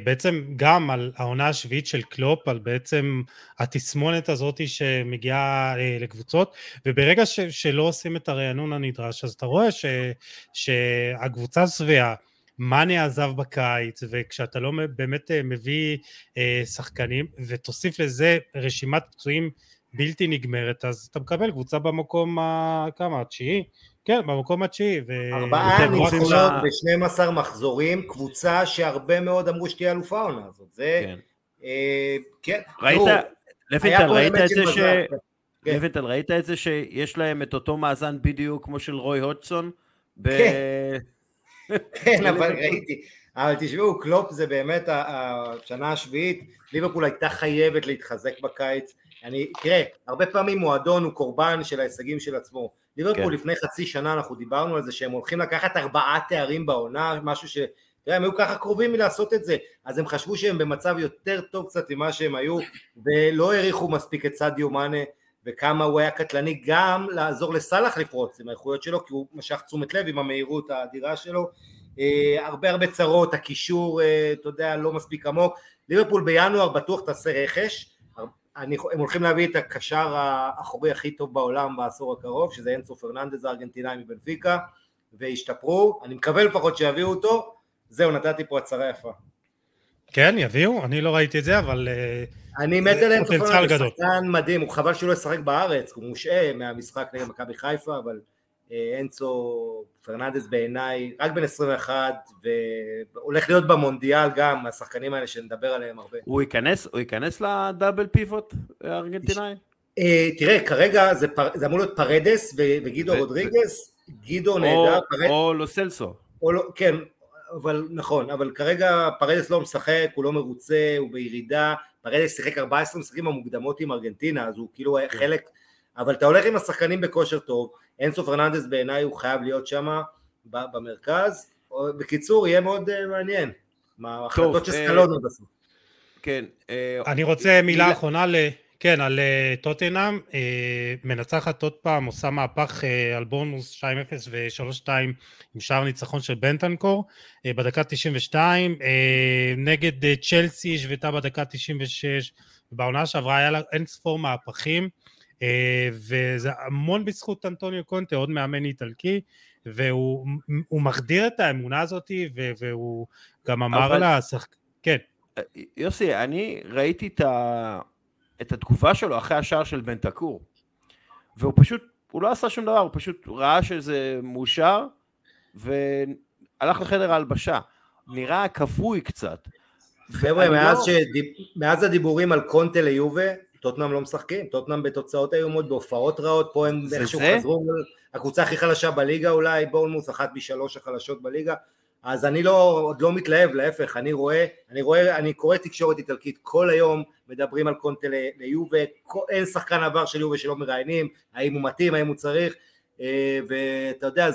בעצם גם על העונה השביעית של קלופ, על בעצם התסמונת הזאת שמגיעה לקבוצות, וברגע שלא עושים את הרענון הנדרש, אז אתה רואה שהקבוצה שבעה, מניה עזב בקיץ, וכשאתה לא באמת מביא שחקנים, ותוסיף לזה רשימת פצועים בלתי נגמרת, אז אתה מקבל קבוצה במקום התשיעי, כן, במקום התשיעי. 4 ניצחונות ב-12 מחזורים, קבוצה שהרבה מאוד אמרו שתהיה אלופה העונה הזאת. זה, כן. לוינטל, ראית את זה שיש להם את אותו מאזן בדיוק כמו של רוי הודסון? כן, אבל ראיתי. אבל תשמעו, קלופ זה באמת השנה השביעית, ליברפול הייתה חייבת להתחזק בקיץ. תראה, הרבה פעמים מועדון הוא קורבן של ההישגים של עצמו. ליברפול לפני חצי שנה אנחנו דיברנו על זה שהם הולכים לקחת 4 תארים בעונה, משהו הם היו ככה קרובים מלעשות את זה, אז הם חשבו שהם במצב יותר טוב קצת ממה שהם היו, ולא העריכו מספיק את סאדיו מאנה, וכמה הוא היה קטלני גם לעזור לסלאח לפרוץ עם האיכויות שלו, כי הוא משך תשומת לב עם המהירות האדירה שלו, הרבה צרות, הקישור, אתה יודע, לא מספיק עמוק, ליברפול בינואר בטוח תעשה רכש, הם הולכים להביא את הקשר האחורי הכי טוב בעולם בעשור הקרוב, שזה אנסו פרננדז הארגנטינאי מבנפיקה, והשתפרו, אני מקווה לפחות שיביאו אותו, זהו, נתתי פה הצהרה יפה. כן, יביאו, אני לא ראיתי את זה, אבל... אני מת עליהם, שחקן מדהים, הוא חבל שהוא לא ישחק בארץ, הוא מושעה מהמשחק נגד מכבי חיפה, אבל אנסו פרננדז בעיניי, רק בן 21, והולך להיות במונדיאל גם, השחקנים האלה שנדבר עליהם הרבה. הוא ייכנס לדאבל פיבוט הארגנטינאי? תראה, כרגע זה אמור להיות פרדס וגידו רודריגס, גידו נהדר. או לוסלסו. כן, אבל נכון, אבל כרגע פרדס לא משחק, הוא לא מרוצה, הוא בירידה, פרדס שיחק 14 משחקים המוקדמות עם ארגנטינה, אז הוא כאילו חלק... אבל אתה הולך עם השחקנים בכושר טוב, אינסו פרננדס בעיניי הוא חייב להיות שם במרכז, בקיצור יהיה מאוד מעניין, מההחלטות שסקלון עוד עשו. כן. אני רוצה מילה אחרונה כן, על טוטנהאם, מנצחת עוד פעם, עושה מהפך על בורנמוס 2-0 ו-3-2 עם שער ניצחון של בנטנקור, בדקה 92, נגד צ'לסי שוותה בדקה 96, בעונה שעברה היה לה אין ספור מהפכים, וזה המון בזכות אנטוניו קונטה, עוד מאמן איטלקי, והוא מחדיר את האמונה הזאת, והוא גם אמר אבל... לה, כן. יוסי, אני ראיתי את התגובה שלו אחרי השער של בנטנקור, והוא פשוט, הוא לא עשה שום דבר, הוא פשוט ראה שזה מאושר, והלך לחדר ההלבשה. נראה כפוי קצת. חבר'ה, מאז הדיבורים על קונטה ליובה, טוטנהאם לא משחקים, טוטנהאם בתוצאות איומות, בהופעות רעות, פה הם איכשהו חזרו, הקבוצה הכי חלשה בליגה אולי, בורנמוס אחת משלוש החלשות בליגה, אז אני עוד לא מתלהב, להפך, אני קורא תקשורת איטלקית כל היום, מדברים על קונטה ליובה, אין שחקן עבר של יובה שלא מראיינים, האם הוא מתאים, האם הוא צריך, ואתה יודע,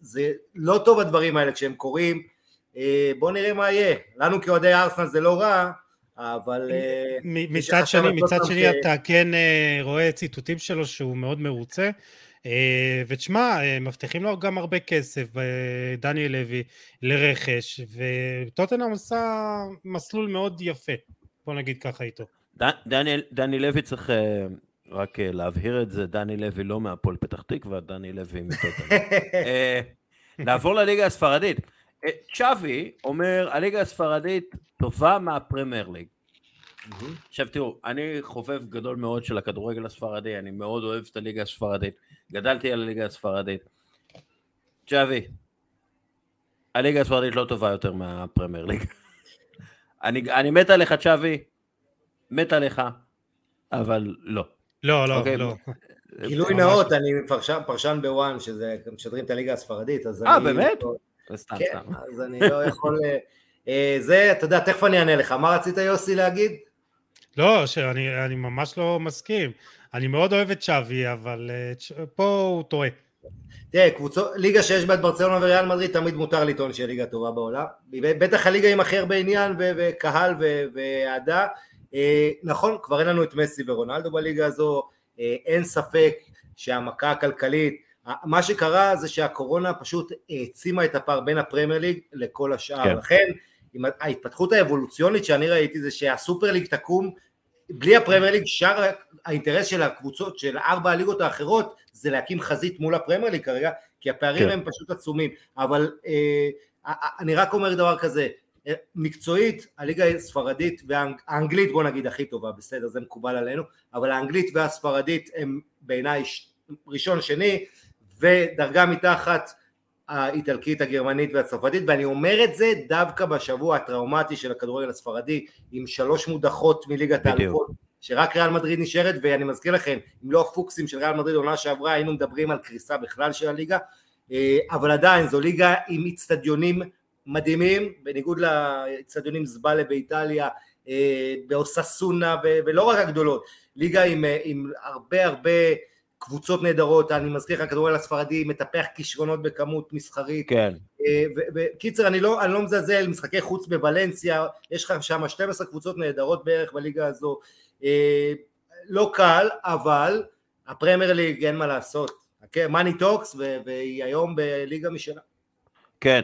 זה לא טוב הדברים האלה כשהם קוראים, בוא נראה מה יהיה, לנו כאוהדי ארסנל זה לא רע, אבל... מצד שני אתה כן רואה ציטוטים שלו שהוא מאוד מרוצה, ותשמע, מבטיחים לו גם הרבה כסף, דני לוי, לרכש, וטוטנהאם עושה מסלול מאוד יפה, בוא נגיד ככה איתו. דני לוי צריך רק להבהיר את זה, דני לוי לא מהפועל פתח תקווה, דני לוי מטוטנהאם. נעבור לליגה הספרדית. צ'אבי אומר, הליגה הספרדית טובה מהפרמייר ליג. עכשיו תראו, אני חובב גדול מאוד של הכדורגל הספרדי, אני מאוד אוהב את הליגה הספרדית, גדלתי על הליגה הספרדית. צ'אבי, הליגה הספרדית לא טובה יותר מהפרמייר ליג. אני מת עליך צ'אבי, מת עליך, אבל לא. לא, לא, לא. גילוי נאות, אני פרשן בוואן, שזה משדרים את הליגה הספרדית, אז אני... באמת? כן, אז אני לא יכול... זה, אתה יודע, תכף אני אענה לך. מה רצית יוסי להגיד? לא, שאני ממש לא מסכים. אני מאוד אוהב את צ'אבי, אבל פה הוא טועה. תראה, ליגה שיש בה את ברצלונה וריאל מדריד, תמיד מותר לטעון שהיא ליגה טובה בעולם. בטח הליגה עם אחר בעניין וקהל ועדה. נכון, כבר אין לנו את מסי ורונלדו בליגה הזו, אין ספק שהמכה הכלכלית, מה שקרה זה שהקורונה פשוט העצימה את הפער בין הפרמייר ליג לכל השאר, לכן ההתפתחות האבולוציונית שאני ראיתי זה שהסופר ליג תקום בלי הפרמייר ליג, שאר האינטרס של הקבוצות של ארבע הליגות האחרות זה להקים חזית מול הפרמייר ליג כרגע, כי הפערים הם פשוט עצומים, אבל אני רק אומר דבר כזה, מקצועית הליגה הספרדית והאנגלית בוא נגיד הכי טובה, בסדר זה מקובל עלינו, אבל האנגלית והספרדית הם בעיניי ראשון שני, ודרגה מתחת האיטלקית, הגרמנית והצרפתית, ואני אומר את זה דווקא בשבוע הטראומטי של הכדורגל הספרדי, עם 3 מודחות מליגת האלופות, שרק ריאל מדריד נשארת, ואני מזכיר לכם, אם לא הפוקסים של ריאל מדריד עונה שעברה, היינו מדברים על קריסה בכלל של הליגה, אבל עדיין זו ליגה עם אצטדיונים מדהימים, בניגוד לאצטדיונים זבאלה באיטליה, באוססונה, ולא רק הגדולות, ליגה עם הרבה הרבה קבוצות נהדרות, אני מזכיר, הכדורגל הספרדי מטפח כישרונות בכמות מסחרית. כן. וקיצר, אני לא מזלזל, משחקי חוץ בוולנסיה, יש לך שם 12 קבוצות נהדרות בערך בליגה הזו. לא קל, אבל הפרמייר ליג אין מה לעשות. מאני טוקס, והיא היום בליגה משנה. כן.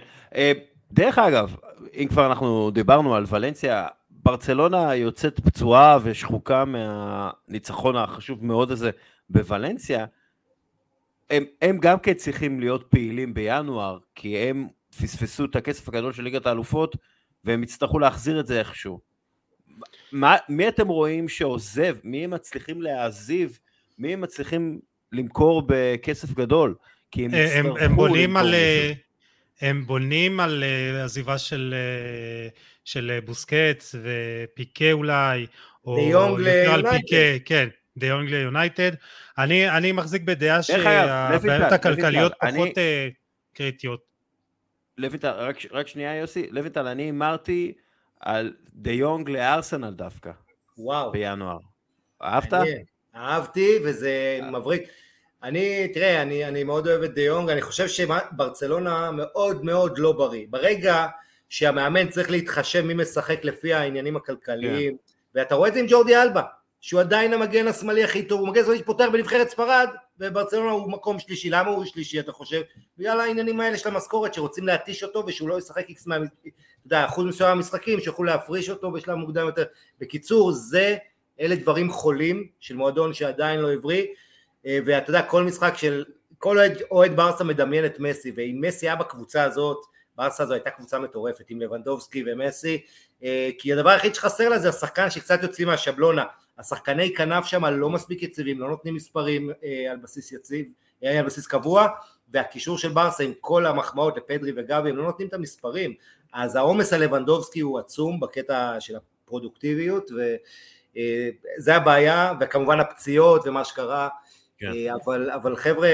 דרך אגב, אם כבר אנחנו דיברנו על ולנסיה, ברצלונה יוצאת פצועה ושחוקה מהניצחון החשוב מאוד הזה, בוולנסיה, הם גם כן צריכים להיות פעילים בינואר, כי הם פספסו את הכסף הגדול של ליגת האלופות, והם יצטרכו להחזיר את זה איכשהו. מי אתם רואים שעוזב? מי הם מצליחים להעזיב? מי הם מצליחים למכור בכסף גדול? כי הם יצטרכו למכור משהו. הם בונים על עזיבה של בוסקץ ופיקה אולי, או יותר על פיקה, כן. דיונג ליונייטד, אני מחזיק בדעה שהבעיות הכלכליות פחות קריטיות. לוינטל, רק שנייה יוסי, לוינטל, אני אמרתי על דיונג לארסנל דווקא, בינואר. אהבת? אהבתי, וזה מבריק. תראה, אני מאוד אוהב את דיונג, אני חושב שברצלונה מאוד מאוד לא בריא. ברגע שהמאמן צריך להתחשב מי משחק לפי העניינים הכלכליים, ואתה רואה את זה עם ג'ורדי אלבה, שהוא עדיין המגן השמאלי הכי טוב, הוא מגן השמאלי שפותר בנבחרת ספרד, וברצלונה הוא מקום שלישי, למה הוא שלישי אתה חושב? בגלל העניינים האלה של המשכורת שרוצים להתיש אותו, ושהוא לא ישחק איקס אחוז מסוים המשחקים, שיוכלו להפריש אותו בשלב מוקדם יותר. בקיצור, אלה דברים חולים של מועדון שעדיין לא עברי, ואתה יודע, כל משחק של, כל אוהד ברסה מדמיין את מסי, ואם מסי היה בקבוצה הזאת, ברסה הזו הייתה קבוצה מטורפת, עם לבנדובסקי ומסי, כי הדבר היחיד שחסר לה זה השחקן שקצת יוצאים מהשבלונה, השחקני כנף שם לא מספיק יציבים, לא נותנים מספרים על בסיס יציב, על בסיס קבוע, והקישור של ברסה עם כל המחמאות לפדרי וגבי, הם לא נותנים את המספרים, אז העומס על לבנדובסקי הוא עצום בקטע של הפרודוקטיביות, וזה הבעיה, וכמובן הפציעות ומה שקרה, כן. אבל חבר'ה,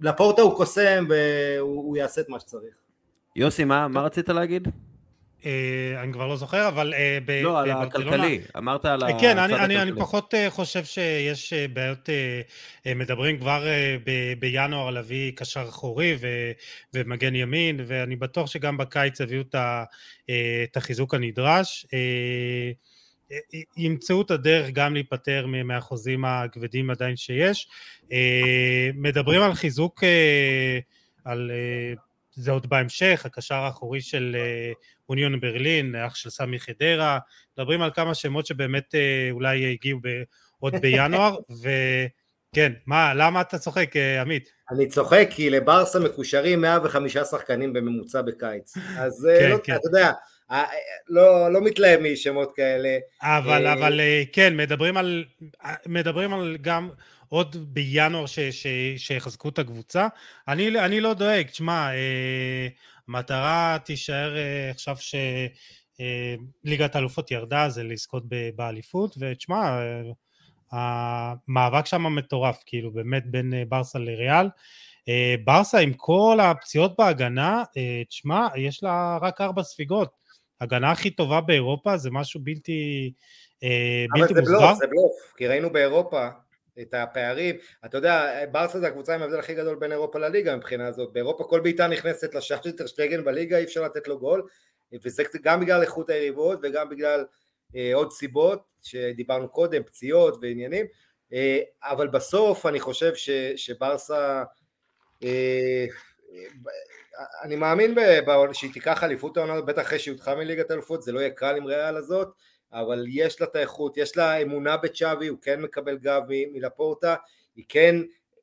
לפורטה הוא קוסם, והוא יעשה את מה שצריך. יוסי, מה רצית להגיד? אני כבר לא זוכר, אבל לא, על הכלכלי, אמרת על הצד הכלכלי. כן, אני פחות חושב שיש בעיות, מדברים כבר בינואר להביא קשר אחורי ומגן ימין, ואני בטוח שגם בקיץ הביאו את החיזוק הנדרש, ימצאו את הדרך גם להיפטר מהחוזים הכבדים עדיין שיש, מדברים על חיזוק, על זה עוד בהמשך, הקשר האחורי של אוניון ברלין, אח של סמי חדרה, מדברים על כמה שמות שבאמת אולי הגיעו עוד בינואר, וכן, למה אתה צוחק, עמית? אני צוחק כי לברסה מקושרים 105 שחקנים בממוצע בקיץ, אז אתה יודע, לא מתלהם משמות כאלה. אבל כן, מדברים על גם עוד בינואר שיחזקו את הקבוצה, אני לא דואג, תשמע, המטרה תישאר עכשיו שליגת האלופות ירדה, זה לזכות באליפות, ותשמע, המאבק שם מטורף, כאילו באמת בין ברסה לריאל, ברסה עם כל הפציעות בהגנה, תשמע, יש לה רק 4 ספיגות, הגנה הכי טובה באירופה, זה משהו בלתי מוסבר. אבל זה בלוף, כי ראינו באירופה, את הפערים, אתה יודע, ברסה זה הקבוצה עם ההבדל הכי גדול בין אירופה לליגה מבחינה הזאת, באירופה כל בעיטה נכנסת לשער של טרשטגן בליגה, אי אפשר לתת לו גול, וזה גם בגלל איכות היריבות, וגם בגלל עוד סיבות, שדיברנו קודם, פציעות ועניינים, אבל בסוף אני חושב שברסה, אני מאמין שהיא תיקח אליפות העונה, בטח אחרי שיודחה מליגת האלופות, זה לא יהיה קל עם ריאל הזאת, אבל יש לה את האיכות, יש לה אמונה בצ'אבי, הוא כן מקבל גב מלפורטה, היא כן,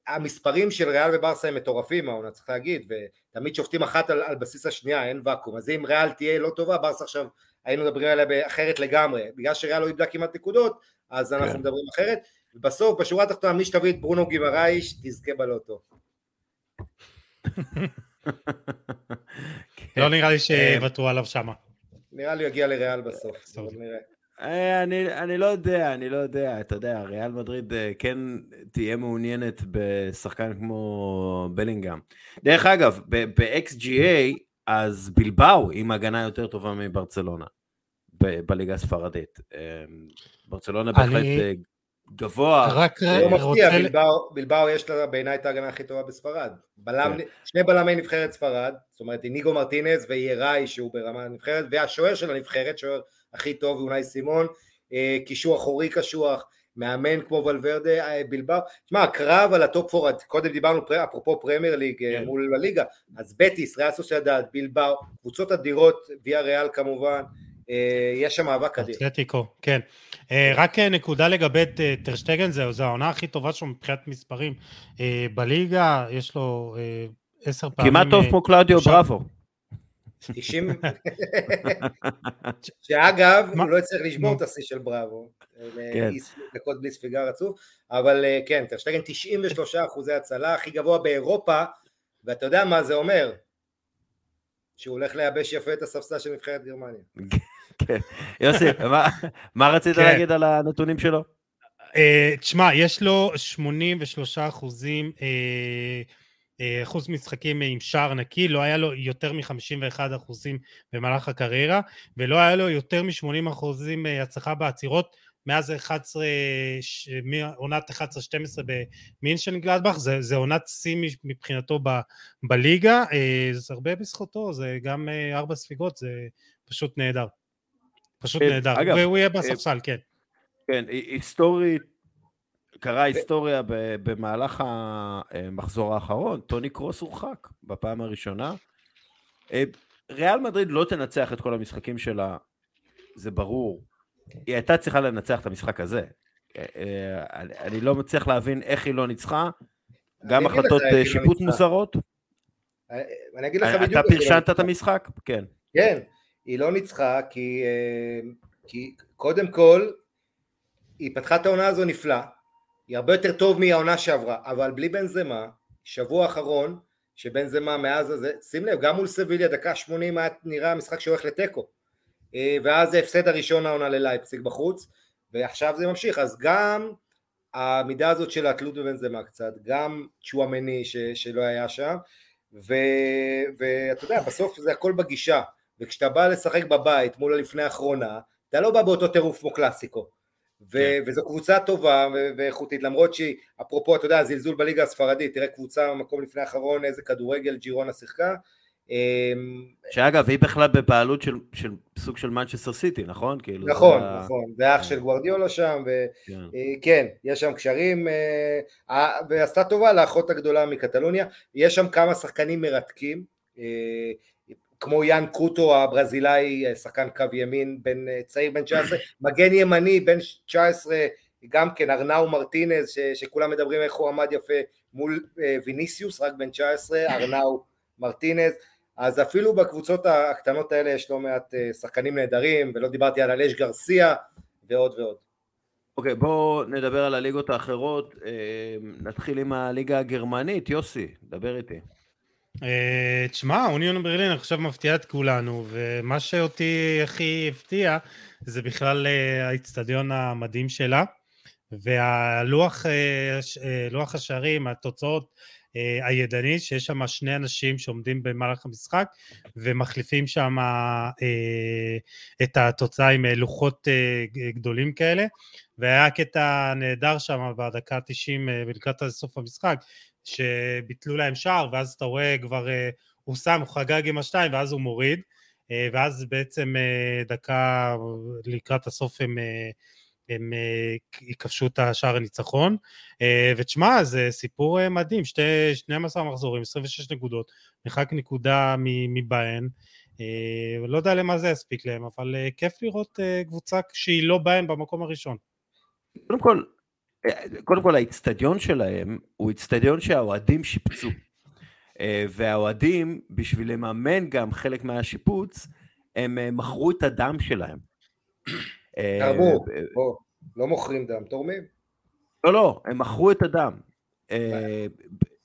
המספרים של ריאל וברסה הם מטורפים, העונה צריך להגיד, ותמיד שופטים אחת על בסיס השנייה, אין ואקום, אז אם ריאל תהיה לא טובה, ברסה עכשיו היינו מדברים עליה אחרת לגמרי, בגלל שריאל לא יבלה כמעט נקודות, אז אנחנו מדברים אחרת, ובסוף בשורה התחתונה מי שתביא את ברונו גימרייש, תזכה בלוטו. לא נראה לי שבטרו עליו שמה. נראה לי יגיע לריאל בסוף, נראה. אני לא יודע, אתה יודע, ריאל מדריד כן תהיה מעוניינת בשחקן כמו בלינגהם. דרך אגב, ב-XGA, אז בלבאו עם הגנה יותר טובה מברצלונה, בליגה הספרדית. ברצלונה בהחלט גבוה. רק מפתיע, בלבאו יש לה בעיניי את ההגנה הכי טובה בספרד. שני בלמי נבחרת ספרד, זאת אומרת, דיאגו מרטינז ויראי שהוא ברמה הנבחרת, והשוער של הנבחרת, שוער הכי טוב, אולי סימון, קישוח אחורי קשוח, מאמן כמו ולוורדה, בלבאו, תשמע, הקרב על הטופ 4, קודם דיברנו אפרופו פרמייר ליג מול הליגה, אז בטיס, ריאל סוסיידד, בלבאו, קבוצות אדירות, ויאריאל כמובן, יש שם מאבק אדיר. אתלטיקו, כן. רק נקודה לגבי טרשטגן, זו העונה הכי טובה שהוא מבחינת מספרים בליגה, יש לו 10 פעמים. כמעט טוב כמו קלאודיו בראבו. 90. שאגב, הוא לא צריך לשבור את השיא של בראבו. כן. דקות בלי ספיגה רצוף, אבל כן, טרשטגן 93% הצלה, הכי גבוה באירופה, ואתה יודע מה זה אומר? שהוא הולך לייבש יפה את הספסל של נבחרת גרמניה. כן, יוסי, מה רצית להגיד על הנתונים שלו? תשמע, יש לו 83% אחוז משחקים עם שער נקי, לא היה לו יותר מ-51% במהלך הקריירה, ולא היה לו יותר מ-80% הצלחה בעצירות, מאז 11, עונת 11-12 במינשן גלדבך, זה עונת סי מבחינתו בליגה, זה הרבה בזכותו, זה גם 4 ספיגות, זה פשוט נהדר. אגב, והוא יהיה בספסל, כן. כן, היסטורית, קרה היסטוריה במהלך המחזור האחרון, טוני קרוס הורחק בפעם הראשונה. ריאל מדריד לא תנצח את כל המשחקים שלה, זה ברור. היא הייתה צריכה לנצח את המשחק הזה. אני לא מצליח להבין איך היא לא ניצחה, גם החלטות שיפוט מוזרות. אני אגיד לך בדיוק. אתה פרשנת את המשחק? כן. כן, היא לא ניצחה כי קודם כל, היא פתחה את העונה הזו נפלא, היא הרבה יותר טוב מהעונה שעברה, אבל בלי בנזמה, שבוע האחרון, שבנזמה מאז הזה, שים לב, גם מול סביליה, דקה 80 נראה המשחק שהולך לתיקו, ואז זה הפסד הראשון העונה ללייפציג בחוץ, ועכשיו זה ממשיך, אז גם המידה הזאת של התלות בבנזמה קצת, גם צ'ואמני שלא היה שם, ואתה יודע, בסוף זה הכל בגישה, וכשאתה בא לשחק בבית מול הלפני האחרונה, אתה לא בא באותו טירוף כמו קלאסיקו, וזו קבוצה טובה ואיכותית, למרות שהיא, אפרופו, אתה יודע, זלזול בליגה הספרדית, תראה קבוצה במקום לפני האחרון, איזה כדורגל, ג'ירונה שיחקה. שאגב, היא בכלל בבעלות של סוג של מנצ'סטר סיטי, נכון? נכון, נכון, זה אח של גוארדיולה שם, כן, יש שם קשרים, ועשתה טובה לאחות הגדולה מקטלוניה, יש שם כמה שחקנים מרתקים, כמו יאן קוטו הברזילאי, שחקן קו ימין, בן צעיר בן 19, מגן ימני בן 19, גם כן ארנאו מרטינז, שכולם מדברים איך הוא עמד יפה מול ויניסיוס, רק בן 19, ארנאו מרטינז, אז אפילו בקבוצות הקטנות האלה יש לא מעט שחקנים נהדרים, ולא דיברתי על אלש גרסיה, ועוד ועוד. אוקיי, בואו נדבר על הליגות האחרות, נתחיל עם הליגה הגרמנית, יוסי, דבר איתי. תשמע, אוניון ברלין עכשיו מפתיע את כולנו, ומה שאותי הכי הפתיע זה בכלל האצטדיון המדהים שלה, והלוח לוח השערים, התוצאות הידנית, שיש שם שני אנשים שעומדים במהלך המשחק, ומחליפים שם את התוצאה עם לוחות גדולים כאלה, והיה קטע נהדר שם בדקה 90 בלקראת סוף המשחק, שביטלו להם שער, ואז אתה רואה כבר, הוא שם, הוא חגג עם השתיים, ואז הוא מוריד, ואז בעצם דקה לקראת הסוף הם יקפשו את השער הניצחון, ותשמע, זה סיפור מדהים, 12 מחזורים, 26 נקודות, נחק נקודה מבהן, לא יודע למה זה הספיק להם, אבל כיף לראות קבוצה שהיא לא בהן במקום הראשון. קודם כל, האצטדיון שלהם הוא אצטדיון שהאוהדים שיפצו, והאוהדים, בשביל לממן גם חלק מהשיפוץ, הם מכרו את הדם שלהם. תרמו, לא מוכרים דם, תורמים? לא, הם מכרו את הדם.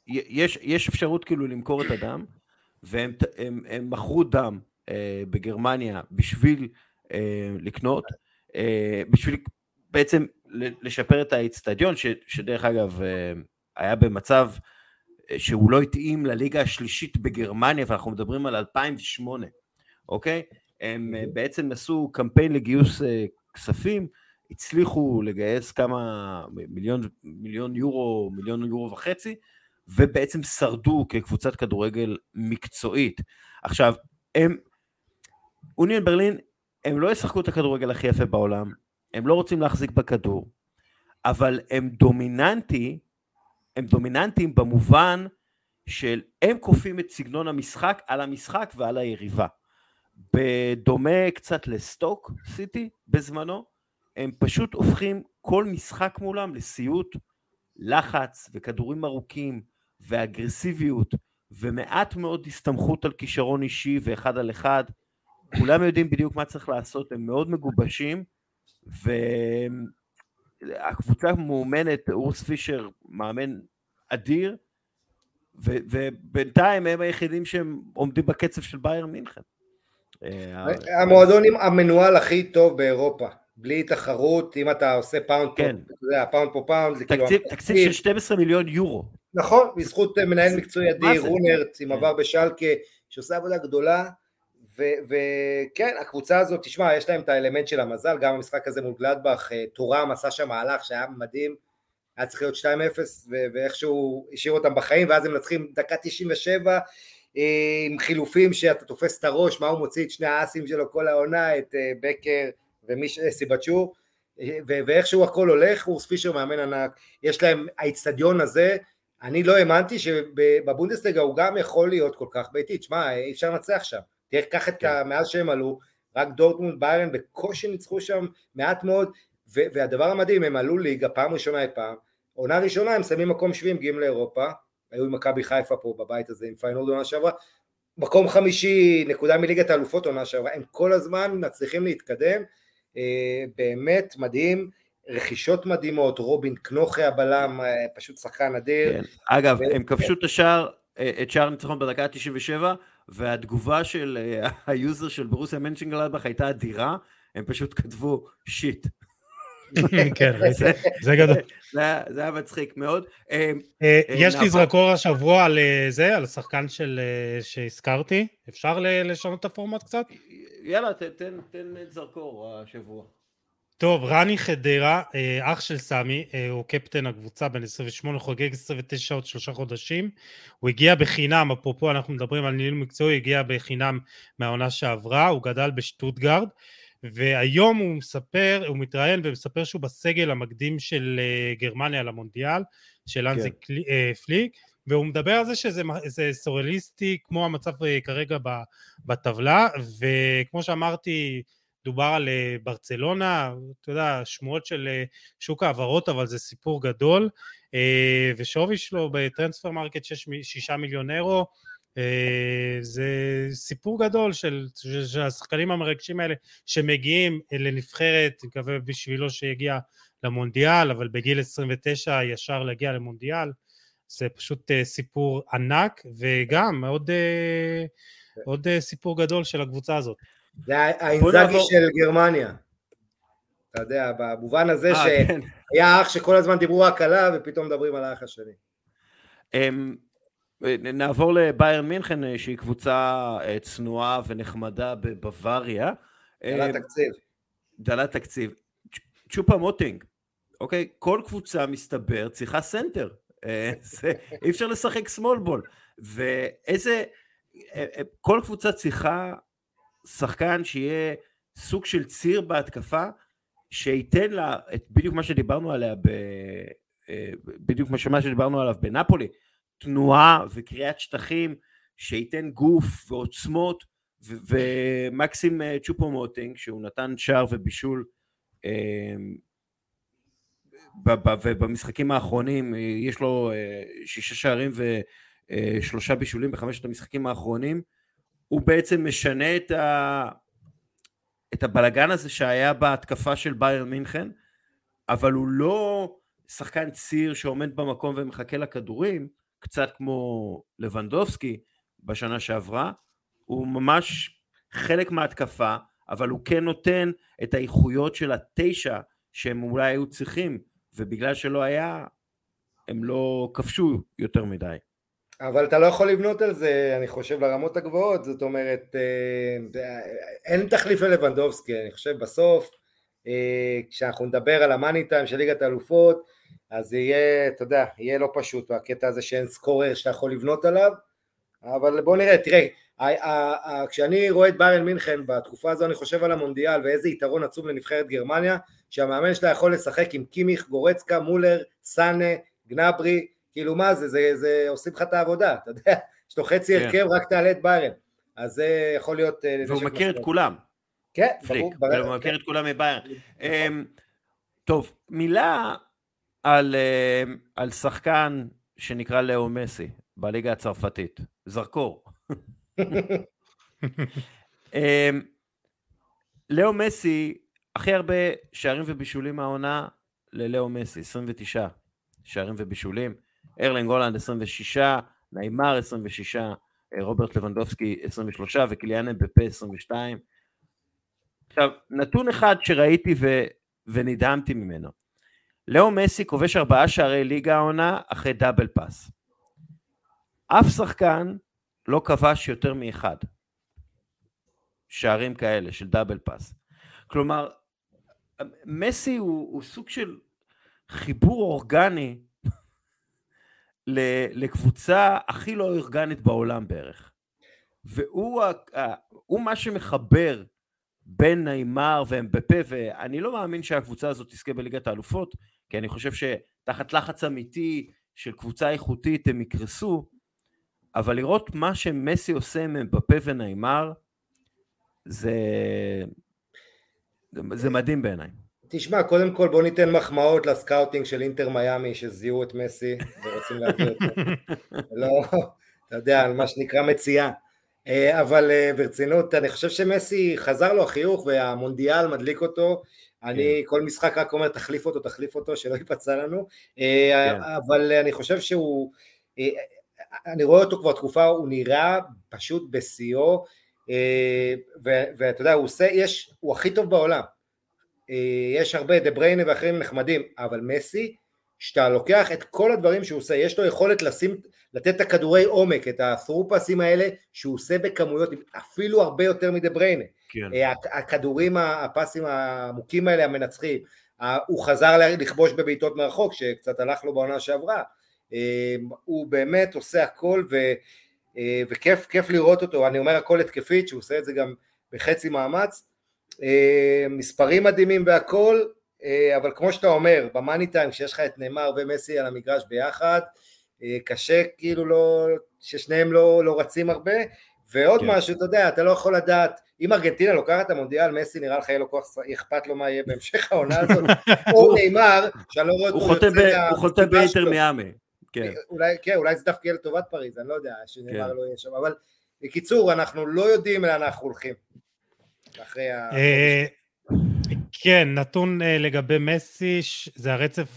יש אפשרות כאילו למכור את הדם, והם מכרו דם בגרמניה בשביל לקנות, בשביל בעצם לשפר את האצטדיון, שדרך אגב היה במצב שהוא לא התאים לליגה השלישית בגרמניה, ואנחנו מדברים על 2008, אוקיי? הם בעצם עשו קמפיין לגיוס כספים, הצליחו לגייס כמה מיליון יורו וחצי, ובעצם שרדו כקבוצת כדורגל מקצועית. עכשיו, אוניון ברלין, הם לא ישחקו את הכדורגל הכי יפה בעולם, הם לא רוצים להחזיק בכדור, אבל הם דומיננטיים במובן של הם קופים את סגנון המשחק על המשחק ועל היריבה. בדומה קצת לסטוק סיטי בזמנו, הם פשוט הופכים כל משחק מולם לסיוט, לחץ וכדורים ארוכים ואגרסיביות, ומעט מאוד הסתמכות על כישרון אישי ואחד על אחד. כולם יודעים בדיוק מה צריך לעשות, הם מאוד מגובשים, והקבוצה מאומנת, אורס פישר מאמן אדיר, ובינתיים הם היחידים שהם עומדים בקצב של בייר מינכן. המועדון המנועל הכי טוב באירופה, בלי תחרות, אם אתה עושה פאונד פה פאונד, תקציב של 12 מיליון יורו. נכון, בזכות מנהל מקצועי אדיר, רונרט, עם עבר בשלקה, שעושה עבודה גדולה, וכן, הקבוצה הזאת, תשמע, יש להם את האלמנט של המזל, גם המשחק הזה מול גלדבך, תורה, מסע שם מהלך שהיה מדהים, היה צריך להיות 2-0, ואיכשהו השאיר אותם בחיים, ואז הם נצחים דקה 97, עם חילופים שאתה תופס את הראש, מה הוא מוציא את שני האסים שלו כל העונה, את בקר וסיבצ'ור, ואיכשהו הכל הולך, אורס פישר מאמן ענק, יש להם, האצטדיון הזה, אני לא האמנתי שבבונדסליגה הוא גם יכול להיות כל כך ביתית, שמה, אי אפשר לנצח שם, תראה, קח את מאז שהם עלו, רק דורטמונד ביירן בקושי ניצחו שם מעט מאוד, והדבר המדהים, הם עלו ליגה פעם ראשונה אי פעם, עונה ראשונה הם שמים מקום 70 ג' לאירופה, היו עם מכבי חיפה פה בבית הזה, עם פיינורד עונה שעברה, מקום 5 נקודה מליגת האלופות עונה שעברה, הם כל הזמן מצליחים להתקדם, באמת מדהים, רכישות מדהימות, רובין קנוחה הבלם, פשוט שחקן אדיר. כן. אגב, הם כבשו את השער, את שער ניצחון בדקה 97, והתגובה של היוזר של ברוסיה מנצ'נגלדבך הייתה אדירה, הם פשוט כתבו שיט. כן, זה גדול. זה היה מצחיק מאוד. יש לי זרקור השבוע על זה, על השחקן שהזכרתי, אפשר לשנות את הפורמט קצת? יאללה, תן זרקור השבוע. טוב, רני חדרה, אח של סמי, הוא קפטן הקבוצה בין 28, חוגג 29 עוד 3 חודשים, הוא הגיע בחינם, אפרופו אנחנו מדברים על ניהול מקצועי, הגיע בחינם מהעונה שעברה, הוא גדל בשטוטגרד, והיום הוא מספר, הוא מתראיין ומספר שהוא בסגל המקדים של גרמניה למונדיאל, של הנזי פליק, והוא מדבר על זה שזה סוריאליסטי, כמו המצב כרגע בטבלה, וכמו שאמרתי, דובר על ברצלונה, אתה יודע, שמועות של שוק העברות, אבל זה סיפור גדול, ושווי שלו בטרנספר מרקט 6 מיליון אירו, זה סיפור גדול של השחקנים המרגשים האלה שמגיעים לנבחרת, אני מקווה בשבילו שיגיע למונדיאל, אבל בגיל 29 ישר להגיע למונדיאל, זה פשוט סיפור ענק, וגם עוד סיפור גדול של הקבוצה הזאת. זה האינזאגי של גרמניה, אתה יודע, במובן הזה שהיה אח שכל הזמן דיברו רק עליו ופתאום מדברים על האח השני. נעבור לביירן מינכן, שהיא קבוצה צנועה ונחמדה בבווריה. דלת תקציב. דלת תקציב. צ'ופה מוטינג, אוקיי? כל קבוצה מסתבר צריכה סנטר. אי אפשר לשחק סמול בול. ואיזה, כל קבוצה צריכה שחקן שיהיה סוג של ציר בהתקפה, שייתן לה בדיוק מה שדיברנו עליה, בדיוק מה שדיברנו עליו בנפולי, תנועה וקריאת שטחים, שייתן גוף ועוצמות, ומקסים צ'ופו מוטינג, שהוא נתן שער ובישול, במשחקים האחרונים, יש לו 6 שערים ו3 בישולים, ב5 המשחקים האחרונים, הוא בעצם משנה את הבלגן הזה, שהיה בהתקפה של ביירן מינכן, אבל הוא לא שחקן ציר, שעומד במקום ומחכה לכדורים, קצת כמו לבנדובסקי בשנה שעברה, הוא ממש חלק מההתקפה, אבל הוא כן נותן את האיכויות של 9 שהם אולי היו צריכים, ובגלל שלא היה, הם לא כבשו יותר מדי. אבל אתה לא יכול לבנות על זה, אני חושב, לרמות הגבוהות, זאת אומרת, אין תחליף ללבנדובסקי, אני חושב בסוף, כשאנחנו נדבר על המאני טיים של ליגת האלופות, אז יהיה, אתה יודע, יהיה לא פשוט, הקטע הזה שאין סקורר שאתה יכול לבנות עליו, אבל בוא נראה, תראה, כשאני רואה את ביירן מינכן בתקופה הזו, אני חושב על המונדיאל, ואיזה יתרון עצום לנבחרת גרמניה, שהמאמן שלה יכול לשחק עם קימיך, גורצקה, מולר, סאנה, גנברי, כאילו מה זה, זה עושים לך את העבודה, אתה יודע, שאתה חצי הרכב, רק תעלה את ביירן, אז זה יכול להיות... והוא מכיר את כולם. כן, ברור. הוא מכיר את כולם מביירן. טוב, מילה... על שחקן שנקרא לאו מסי, בליגה הצרפתית, זרקור. לאו מסי, הכי הרבה שערים ובישולים מהעונה ללאו מסי, 29 שערים ובישולים, ארלינג הולנד 26, ניימר 26, רוברט לבנדובסקי 23, וקיליאן אמבפה 22. עכשיו, נתון אחד שראיתי ונדהמתי ממנו, לאו מסי כובש 4 שערי ליגה העונה אחרי דאבל פאס. אף שחקן לא כבש יותר מאחד שערים כאלה של דאבל פאס. כלומר, מסי הוא סוג של חיבור אורגני לקבוצה הכי לא אורגנית בעולם בערך. והוא מה שמחבר בין נאמר ומבפה, ואני לא מאמין שהקבוצה הזאת תזכה בליגת האלופות, כי אני חושב שתחת לחץ אמיתי של קבוצה איכותית הם יקרסו, אבל לראות מה שמסי עושה מבפה ונאמר, זה מדהים בעיניי. תשמע, קודם כל בוא ניתן מחמאות לסקאוטינג של אינטר מייאמי שזיהו את מסי ורוצים להביא אותו. לא, אתה יודע, על מה שנקרא מציאה. אבל ברצינות, אני חושב שמסי חזר לו החיוך והמונדיאל מדליק אותו. אני כל משחק רק אומר תחליף אותו, שלא ייפצע לנו. אבל אני חושב שהוא, אני רואה אותו כבר תקופה, הוא נראה פשוט בסיאו, ואתה יודע, הוא הכי טוב בעולם. יש הרבה דברייני ואחרים נחמדים, אבל מסי, שאתה לוקח את כל הדברים שהוא עושה, יש לו יכולת לתת את הכדורי עומק, את הסרופסים האלה שהוא עושה בכמויות, אפילו הרבה יותר מדברייני. כן. הכדורים, הפסים העמוקים האלה, המנצחים, הוא חזר לכבוש בביתות מרחוק, שקצת הלך לו בעונה שעברה. הוא באמת עושה הכל, וכיף, כיף לראות אותו. אני אומר הכל התקפית, שהוא עושה את זה גם בחצי מאמץ, מספרים מדהימים והכל, אבל כמו שאתה אומר, במאני טיים, כשיש לך את נאמר ומסי על המגרש ביחד, קשה כאילו לא, ששניהם לא רצים הרבה, ועוד משהו, אתה יודע, אתה לא יכול לדעת, אם ארגנטינה לוקחת את המונדיאל, מסי נראה לך יהיה לו כוח, אכפת לו מה יהיה בהמשך העונה הזאת, או נאמר, שאני לא רואה... הוא חוטא ביתר מיאמי. כן, אולי זה דווקא יהיה לטובת פריז, אני לא יודע, שנאמר לא יהיה שם, אבל בקיצור, אנחנו לא יודעים לאן אנחנו הולכים. כן, נתון לגבי מסי, זה הרצף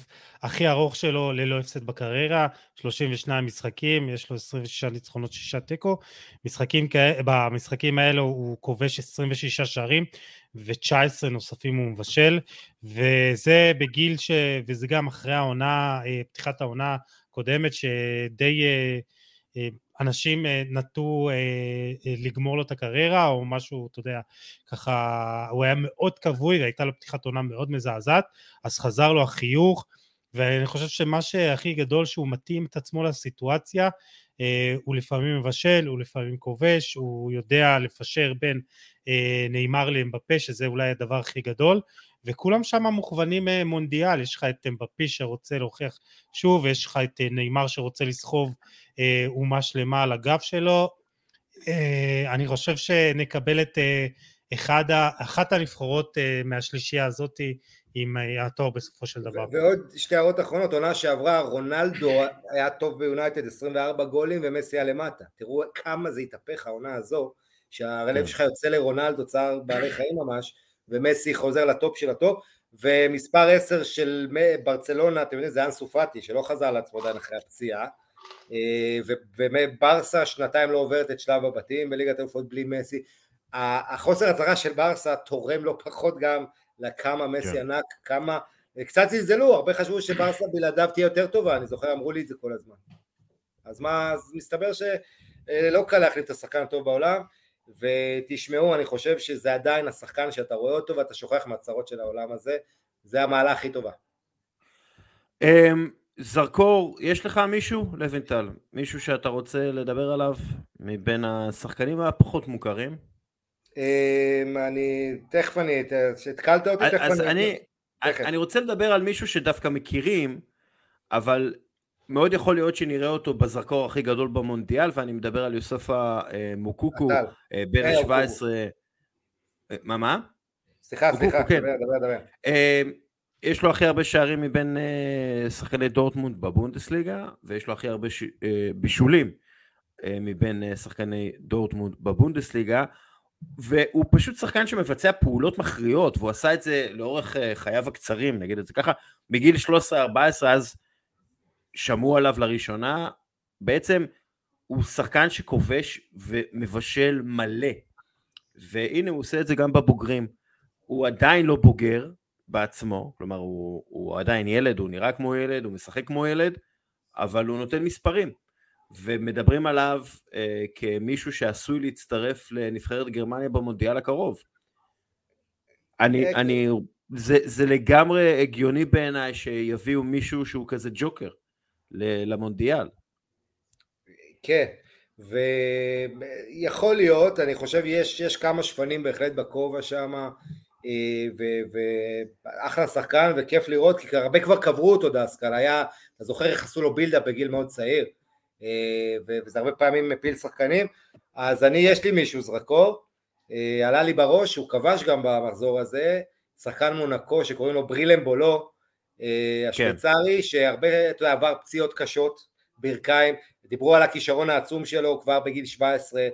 הכי ארוך שלו ללא הפסד בקריירה, 32 משחקים, יש לו 26 ניצחונות, 6 תיקו, במשחקים האלו הוא כובש 26 שערים, ו-19 נוספים הוא מבשל, וזה בגיל וזה גם אחרי העונה, פתיחת העונה הקודמת, שדי אנשים נטו לגמור לו את הקריירה, או משהו, אתה יודע, ככה, הוא היה מאוד קבוי, והייתה לו פתיחת עונה מאוד מזעזעת, אז חזר לו החיוך, ואני חושב שמה שהכי גדול, שהוא מתאים את עצמו לסיטואציה, הוא לפעמים מבשל, הוא לפעמים כובש, הוא יודע לפשר בין נאמר למבפה, שזה אולי הדבר הכי גדול, וכולם שם מוכוונים מונדיאל, יש לך את אמבפי שרוצה להוכיח שוב, יש לך את נאמר שרוצה לסחוב אומה שלמה על הגב שלו, אני חושב שנקבל את אחת הנבחרות מהשלישייה הזאת, עם התואר בסופו של דבר. ועוד שתי הערות אחרונות, עונה שעברה, רונלדו היה טוב ביונייטד, 24 גולים ומסי היה למטה, תראו כמה זה התהפך העונה הזו, שהרלב שלך יוצא לרונלדו, צער בעלי חיים ממש, ומסי חוזר לטופ של הטופ, ומספר 10 של ברצלונה, אתם יודעים, זה אנסו פאטי, שלא חזר לעצמו דן אחרי הפציעה, וברסה שנתיים לא עוברת את שלב הבתים, בליגת האלופות בלי מסי, החוסר הצלחה של ברסה תורם לא פחות גם לכמה מסי ענק, כמה, קצת זלזלו, הרבה חשבו שברסה בלעדיו תהיה יותר טובה, אני זוכר, אמרו לי את זה כל הזמן. אז מה, אז מסתבר שלא קל להחליף את השחקן הטוב בעולם, ותשמעו, אני חושב שזה עדיין השחקן שאתה רואה אותו, ואתה שוכח מהצרות של העולם הזה, זה המעלה הכי טובה. זרקור, יש לך מישהו, לוינטל, מישהו שאתה רוצה לדבר עליו, מבין השחקנים הפחות מוכרים? שתקלת אותי, תכף אני רוצה לדבר על מישהו שדווקא מכירים, אבל מאוד יכול להיות שנראה אותו בזרקור הכי גדול במונדיאל, ואני מדבר על יוספה מוקוקו, בן 17, מה? סליחה, דבר. יש לו הכי הרבה שערים מבין שחקני דורטמונד בבונדסליגה, ויש לו הכי הרבה בישולים מבין שחקני דורטמונד בבונדסליגה, והוא פשוט שחקן שמבצע פעולות מכריעות, והוא עשה את זה לאורך חייו הקצרים, נגיד את זה ככה, בגיל 13-14, אז שמעו עליו לראשונה, בעצם הוא שחקן שכובש ומבשל מלא, והנה הוא עושה את זה גם בבוגרים, הוא עדיין לא בוגר בעצמו, כלומר הוא עדיין ילד, הוא נראה כמו ילד, הוא משחק כמו ילד, אבל הוא נותן מספרים, ומדברים עליו כמישהו שעשוי להצטרף לנבחרת גרמניה במונדיאל הקרוב. זה לגמרי הגיוני בעיניי שיביאו מישהו שהוא כזה ג'וקר למונדיאל. כן, ויכול להיות, אני חושב יש כמה שפנים בהחלט בקובע שם, ואחלה שחקן וכיף לראות, כי הרבה כבר קברו אותו דסקל, היה, אתה זוכר איך עשו לו בילדה בגיל מאוד צעיר, וזה הרבה פעמים מפיל שחקנים, אז יש לי מישהו זרקור, עלה לי בראש, הוא כבש גם במחזור הזה, שחקן מונקו שקוראים לו ברילם בולו, השוויצרי, שהרבה, אתה יודע, עבר פציעות קשות ברכיים, דיברו על הכישרון העצום שלו כבר בגיל 17,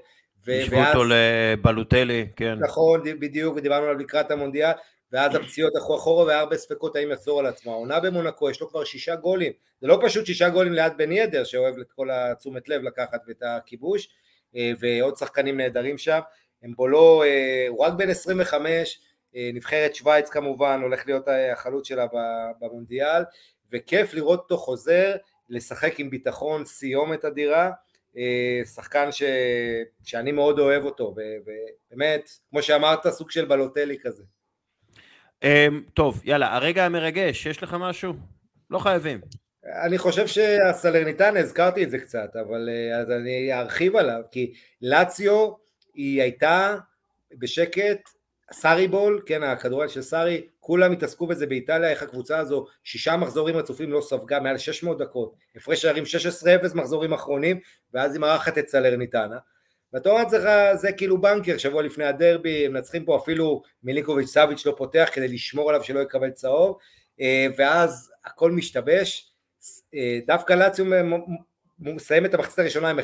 נשבו אותו לבלוטלי, כן. נכון, בדיוק, דיברנו עליו לקראת המונדיאל, ואז הפציעות אחורה אחורה, והרבה ספקות האם יחזור על עצמו. העונה במונקו, יש לו כבר 6 גולים, זה לא פשוט 6 גולים ליד בן ידר, שאוהב את כל התשומת לב לקחת ואת הכיבוש, ועוד שחקנים נהדרים שם, הם בולו, הוא רק בן 25, נבחרת שוויץ כמובן, הולך להיות החלוץ שלה במונדיאל, וכיף לראות אותו חוזר, לשחק עם ביטחון, סיום את הדירה, שחקן שאני מאוד אוהב אותו, באמת, כמו שאמרת, סוג של בלוטלי כזה. טוב, יאללה, הרגע המרגש, יש לך משהו? לא חייבים. אני חושב שהסלרניטן, הזכרתי את זה קצת, אבל אז אני ארחיב עליו, כי לאציו היא הייתה בשקט, סארי בול, כן, הכדורל של סארי, כולם התעסקו בזה באיטליה, איך הקבוצה הזו, 6 מחזורים רצופים לא ספגה, מעל 600 דקות, הפרש שערים 16-0 מחזורים אחרונים, ואז היא מארחת את סלרניטנה, והתואר צריך, זה כאילו בנקר, שבוע לפני הדרבי, הם נצחים פה אפילו מיליקוביץ' סאביץ' לא פותח, כדי לשמור עליו שלא יקבל צהוב, ואז הכל משתבש, דווקא לאציו מסיים את המחצית הראשונה עם 1-0,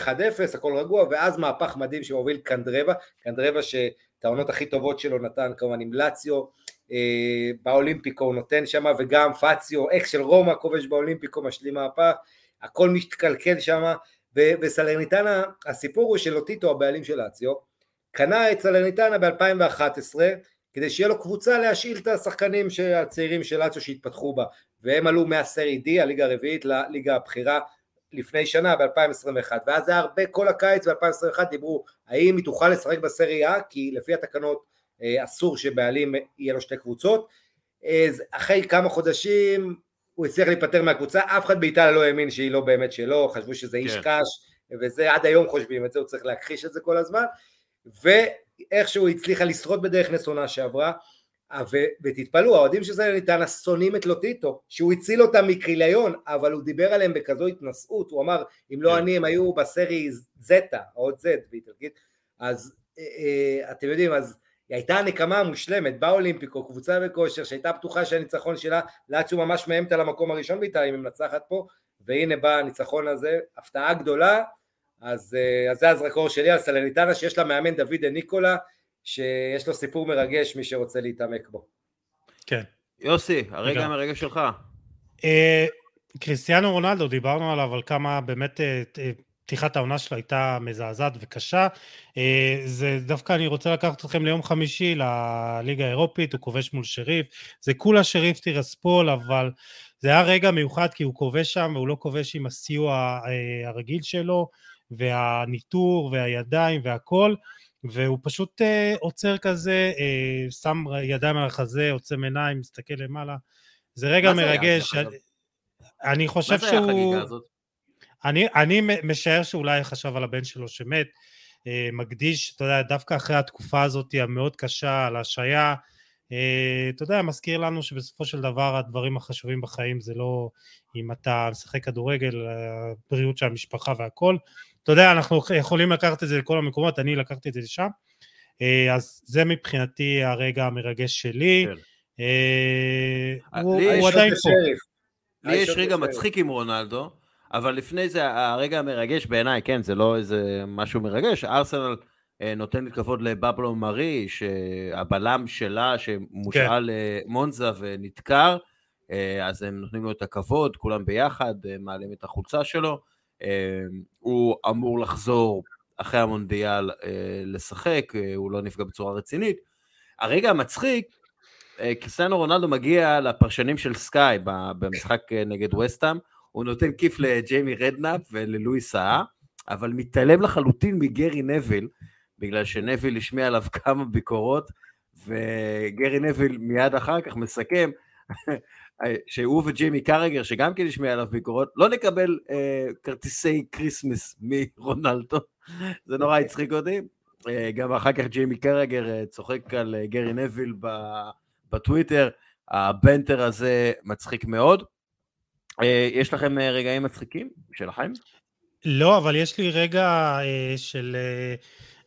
הכל רגוע, ואז מהפך מדהים שמוביל קנדריאבה העונות הכי טובות שלו נתן, כמובן עם לאציו, באולימפיקו הוא נותן שם, וגם פאציו, אקס של רומא, כובש באולימפיקו, משלים מהפך, הכל מתקלקל שם, וסלרניטנה, הסיפור הוא של אוטיטו, הבעלים של לאציו, קנה את סלרניטנה ב-2011, כדי שיהיה לו קבוצה להשאיל את השחקנים הצעירים של לאציו שהתפתחו בה, והם עלו מהסרי D, הליגה הרביעית, לליגה הבכירה, לפני שנה, ב-2021, ואז זה הרבה, כל הקיץ ב-2021 דיברו, האם היא תוכל לשחק בסריה, כי לפי התקנות אסור שבעלים יהיה לו 2 קבוצות, אחרי כמה חודשים הוא הצליח להיפטר מהקבוצה, אף אחד באיטליה לא האמין שהיא לא באמת שלו, חשבו שזה איש קש, וזה עד היום חושבים, את זה הוא צריך להכחיש את זה כל הזמן, ואיכשהו היא הצליחה לשרוד בדרך נסונה שעברה, ותתפלו, האוהדים שזה ניתן הסונים את לוטיטו, שהוא הציל אותם מקריליון, אבל הוא דיבר עליהם בכזו התנשאות, הוא אמר, אם לא אני, הם היו בסרי זטה, או זט, באיטלקית, אז אתם יודעים, אז הייתה הנקמה המושלמת, באולימפיקו, קבוצה וכושר, שהייתה פתוחה שהניצחון שלה, לאציו ממש מאמת על המקום הראשון באיטליה, אם היא מנצחת פה, והנה בא הניצחון הזה, הפתעה גדולה, אז זה הזרקור שלי על סלרניטנה, שיש לה מאמן דוד ניקולה, שיש לו סיפור מרגש, מי שרוצה להתעמק בו. כן. יוסי, הרגע מרגש שלך. קריסטיאנו רונלדו, דיברנו עליו, על כמה באמת פתיחת העונה שלו הייתה מזעזעת וקשה. זה דווקא אני רוצה לקחת אתכם ליום חמישי, לליגה האירופית, הוא כובש מול שריף. זה כולה שריף תירספול, אבל זה היה רגע מיוחד, כי הוא כובש שם, והוא לא כובש עם הסיוע הרגיל שלו, והניטור, והידיים, והכל. והוא פשוט עוצר כזה, שם ידיים על החזה, עוצם עיניים, מסתכל למעלה, זה רגע מרגש, אני חושב שהוא... מה זה היה החגיגה הזאת? אני משער שאולי חשב על הבן שלו שמת, מקדיש, אתה יודע, דווקא אחרי התקופה הזאת, המאוד קשה, על השעיה, אתה יודע, מזכיר לנו שבסופו של דבר, הדברים החשובים בחיים, זה לא אם אתה משחק כדורגל, הבריאות של המשפחה והכל, אתה יודע, אנחנו יכולים לקחת את זה לכל המקומות, אני לקחתי את זה לשם, אז זה מבחינתי הרגע המרגש שלי, הוא עדיין פה. לי יש רגע מצחיק עם רונלדו, אבל לפני זה הרגע המרגש בעיניי, כן, זה לא איזה משהו מרגש, ארסנל נותן כבוד לבאבלו מרי, שהבלם שלה שמושעה למונזה ונתקר, אז הם נותנים לו את הכבוד, כולם ביחד, מעלים את החולצה שלו, הוא אמור לחזור אחרי המונדיאל לשחק, הוא לא נפגע בצורה רצינית. הרגע המצחיק, קריסטיאנו רונלדו מגיע לפרשנים של סקאי במשחק נגד וסטהאם, הוא נותן כיף לג'יימי רדנאפ וללואי סאה, אבל מתעלם לחלוטין מגרי נביל, בגלל שנביל השמיע עליו כמה ביקורות, וגרי נביל מיד אחר כך מסכם, שהוא וג'יימי קרגר, שגם כן נשמע עליו ביקורות, לא נקבל כרטיסי קריסמס מרונלדו, זה נורא הצחיק אותי, גם אחר כך ג'יימי קרגר צוחק על גרי נביל בטוויטר, הבנטר הזה מצחיק מאוד. יש לכם רגעים מצחיקים שלכם? לא, אבל יש לי רגע של...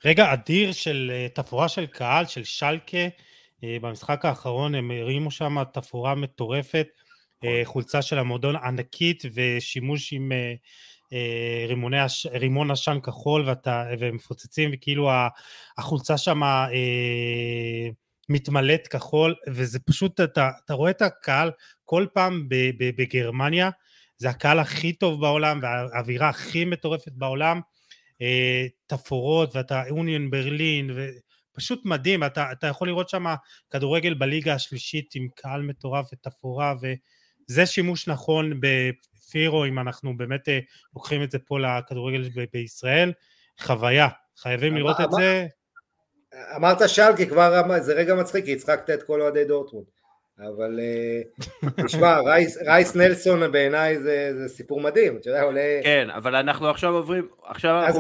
רגע אדיר של תפורה של קהל, של שלקה, במשחק האחרון הם הרימו שם תפורה מטורפת, חולצה של המועדון ענקית ושימוש עם רימון עשן כחול ומפוצצים, וכאילו החולצה שם מתמלאת כחול, וזה פשוט, אתה רואה את הקהל כל פעם בגרמניה, זה הקהל הכי טוב בעולם והאווירה הכי מטורפת בעולם, תפורות ואתה אוניון ברלין ופשוט מדהים, אתה יכול לראות שם כדורגל בליגה השלישית עם קהל מטורף ותפורה, וזה שימוש נכון בפירו, אם אנחנו באמת לוקחים את זה פה לכדורגל בישראל, חוויה, חייבים לראות את זה. אמרת שלקה כבר, זה רגע מצחיק, כי הצחקת את כל אוהדי דורטמונד, אבל תשמע, רייס נלסון בעיניי זה סיפור מדהים, אתה יודע, עולה... כן, אבל אנחנו עכשיו עוברים... אז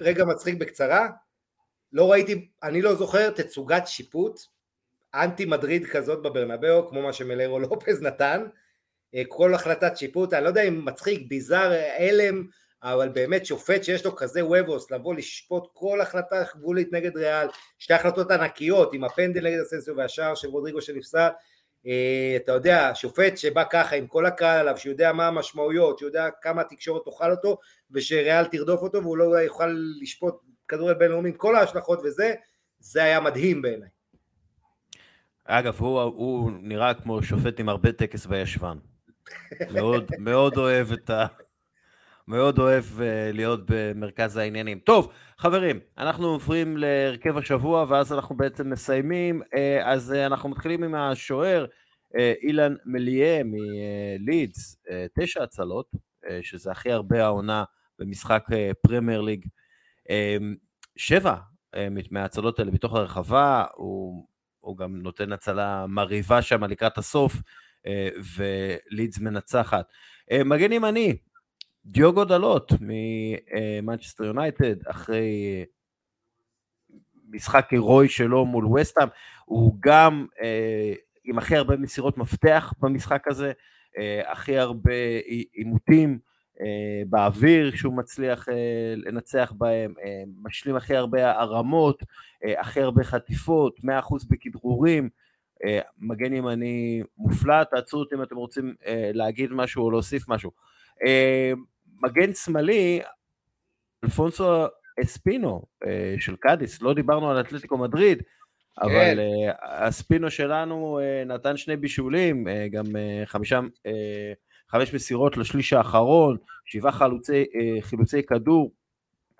רגע מצחיק בקצרה, לא ראיתי, אני לא זוכר תצוגת שיפוט אנטי מדריד כזאת בברנבאו, כמו מה שמלארו לופז נתן, כל החלטת שיפוט, אני לא יודע אם מצחיק, ביזר, אלם, אבל באמת שופט שיש לו כזה וויבוס, לבוא לשפוט כל החלטה גבולית נגד ריאל, שתי החלטות ענקיות, עם הפנדל נגד הסנסיו והשאר של רודריגו שנפסה, אתה יודע, שופט שבא ככה עם כל הקהל עליו, שיודע מה המשמעויות, שיודע כמה התקשורת תאכל אותו, ושריאל תרדוף אותו, והוא לא יוכל לשפוט כדורגל בינלאומי עם כל ההשלכות וזה, זה היה מדהים בעיניי. אגב, הוא נראה כמו שופט עם הרבה טקס בישבן. מאוד, מאוד אוהב את ה... מאוד אוהב להיות במרכז העניינים. טוב, חברים, אנחנו עוברים להרכב השבוע, ואז אנחנו בעצם מסיימים, אז אנחנו מתחילים עם השוער, אילן מליה מלידס, 9 הצלות, שזה הכי הרבה העונה במשחק פרמייר ליג, 7 מההצלות האלה בתוך הרחבה, הוא גם נותן הצלה מריבה שם לקראת הסוף, ולידס מנצחת. מגן ימני, דיאגו דלות ממנצ'סטר יונייטד, אחרי משחק הירואי שלו מול וסטהאם, הוא גם עם הכי הרבה מסירות מפתח במשחק הזה, הכי הרבה עימותים באוויר שהוא מצליח לנצח בהם, משלים הכי הרבה הרמות, הכי הרבה חטיפות, 100% בכדרורים, מגן ימני מופלא, תעצרו אותי אם אתם רוצים להגיד משהו או להוסיף משהו. מגן שמאלי, אלפונסו אספינו של קאדיס, לא דיברנו על אתלטיקו מדריד, אבל אספינו שלנו נתן 2 בישולים, גם 5 מסירות לשליש האחרון, 7 חילוצי כדור,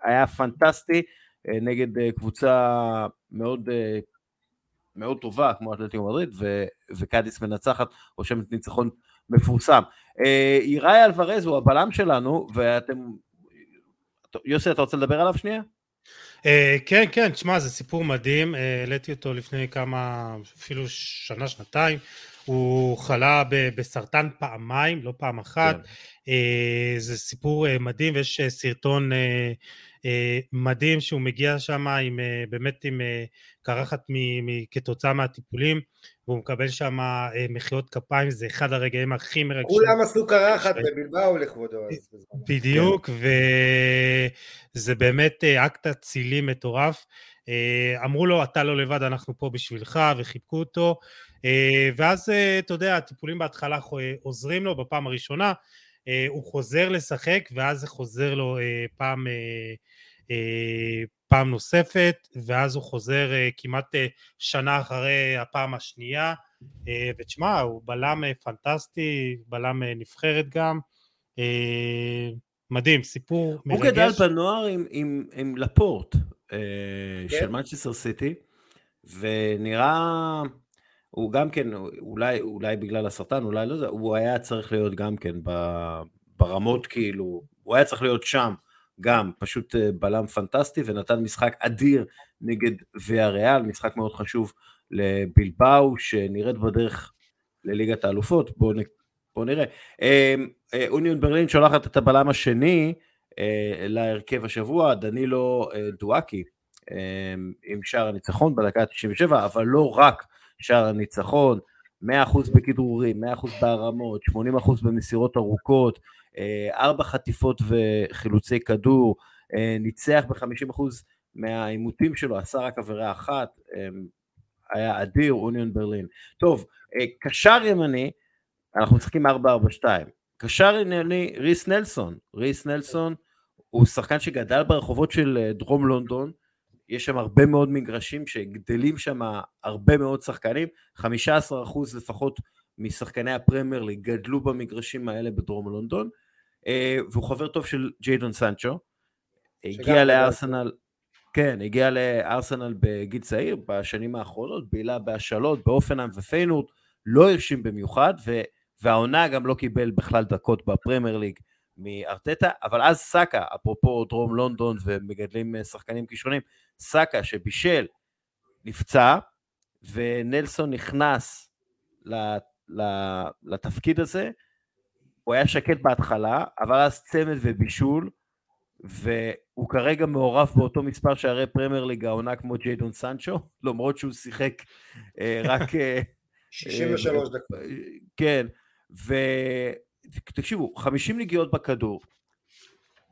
היה פנטסטי נגד קבוצה מאוד מאוד טובה כמו אתלטיקו מדריד, וקאדיס מנצחת, רושמת ניצחון מפורסם. איראי אלוורז הוא הבלם שלנו, ואתם... יוסי, אתה רוצה לדבר עליו שנייה? כן, כן, תשמע, זה סיפור מדהים, העליתי אותו לפני כמה, אפילו שנה, שנתיים, הוא חלה בסרטן פעמיים, לא פעם אחת, זה סיפור מדהים, ויש סרטון מדהים שהוא מגיע שם באמת עם קרחת כתוצאה מהטיפולים, והוא מקבל שם מחיאות כפיים, זה אחד הרגעים הכי מרגשים. כולם עשו קרחת בבלבאו לכבודו. בדיוק, וזה באמת אקט הצילי מטורף, אמרו לו, אתה לא לבד, אנחנו פה בשבילך, וחיבקו אותו, ואז אתה יודע, הטיפולים בהתחלה עוזרים לו בפעם הראשונה, הוא חוזר לשחק, ואז זה חוזר לו פעם נוספת, ואז הוא חוזר כמעט שנה אחרי הפעם השנייה, ותשמע, הוא בלם פנטסטי, בלם נבחרת גם, מדהים, סיפור מרגש. הוא גדל בנוער עם לפורט, של מנצ'סטר סיטי, ונראה... הוא גם כן, אולי בגלל הסרטן, אולי לא זה, הוא היה צריך להיות גם כן ברמות כאילו, הוא היה צריך להיות שם, גם פשוט בלם פנטסטי, ונתן משחק אדיר נגד ויאריאל, משחק מאוד חשוב לבילבאו, שנראית בדרך לליגת האלופות, בואו נראה. אוניון ברלין שולחת את הבלם השני להרכב השבוע, דנילו דואקי, עם שער הניצחון בדקה 97, אבל לא רק שער הניצחון, 100% בכדרורים, 100% בהרמות, 80% במסירות ארוכות, 4 חטיפות וחילוצי כדור, ניצח ב-50% מהאימותים שלו, עשה רק עבירה אחת, היה אדיר, אוניון ברלין. טוב, קשר ימני, אנחנו משחקים 4-4-2, קשר ימני ריס נלסון, ריס נלסון הוא שחקן שגדל ברחובות של דרום לונדון, יש שם הרבה מאוד מגרשים שגדלים שם הרבה מאוד שחקנים, 15% לפחות משחקני הפרמייר ליג גדלו במגרשים האלה בדרום לונדון, והוא חבר טוב של ג'יידון סנצ'ו, הגיע לארסנל, כן, הגיע לארסנל בגיל צעיר, בשנים האחרונות, בילה בהשאלות, באופנהאם ופיינורד, לא הרשים במיוחד, והעונה גם לא קיבל בכלל דקות בפרמייר ליג, מארטטה, אבל אז סאקה, אפרופו דרום לונדון ומגדלים שחקנים כישרונים, סאקה שבישל נפצע, ונלסון נכנס לתפקיד הזה, הוא היה שקט בהתחלה, אבל אז צמד ובישול, והוא כרגע מעורב באותו מספר שערי פרמייר ליג העונה כמו ג'יידון סנצ'ו, למרות שהוא שיחק רק 63 דקות. כן, תקשיבו, 50 נגיעות בכדור,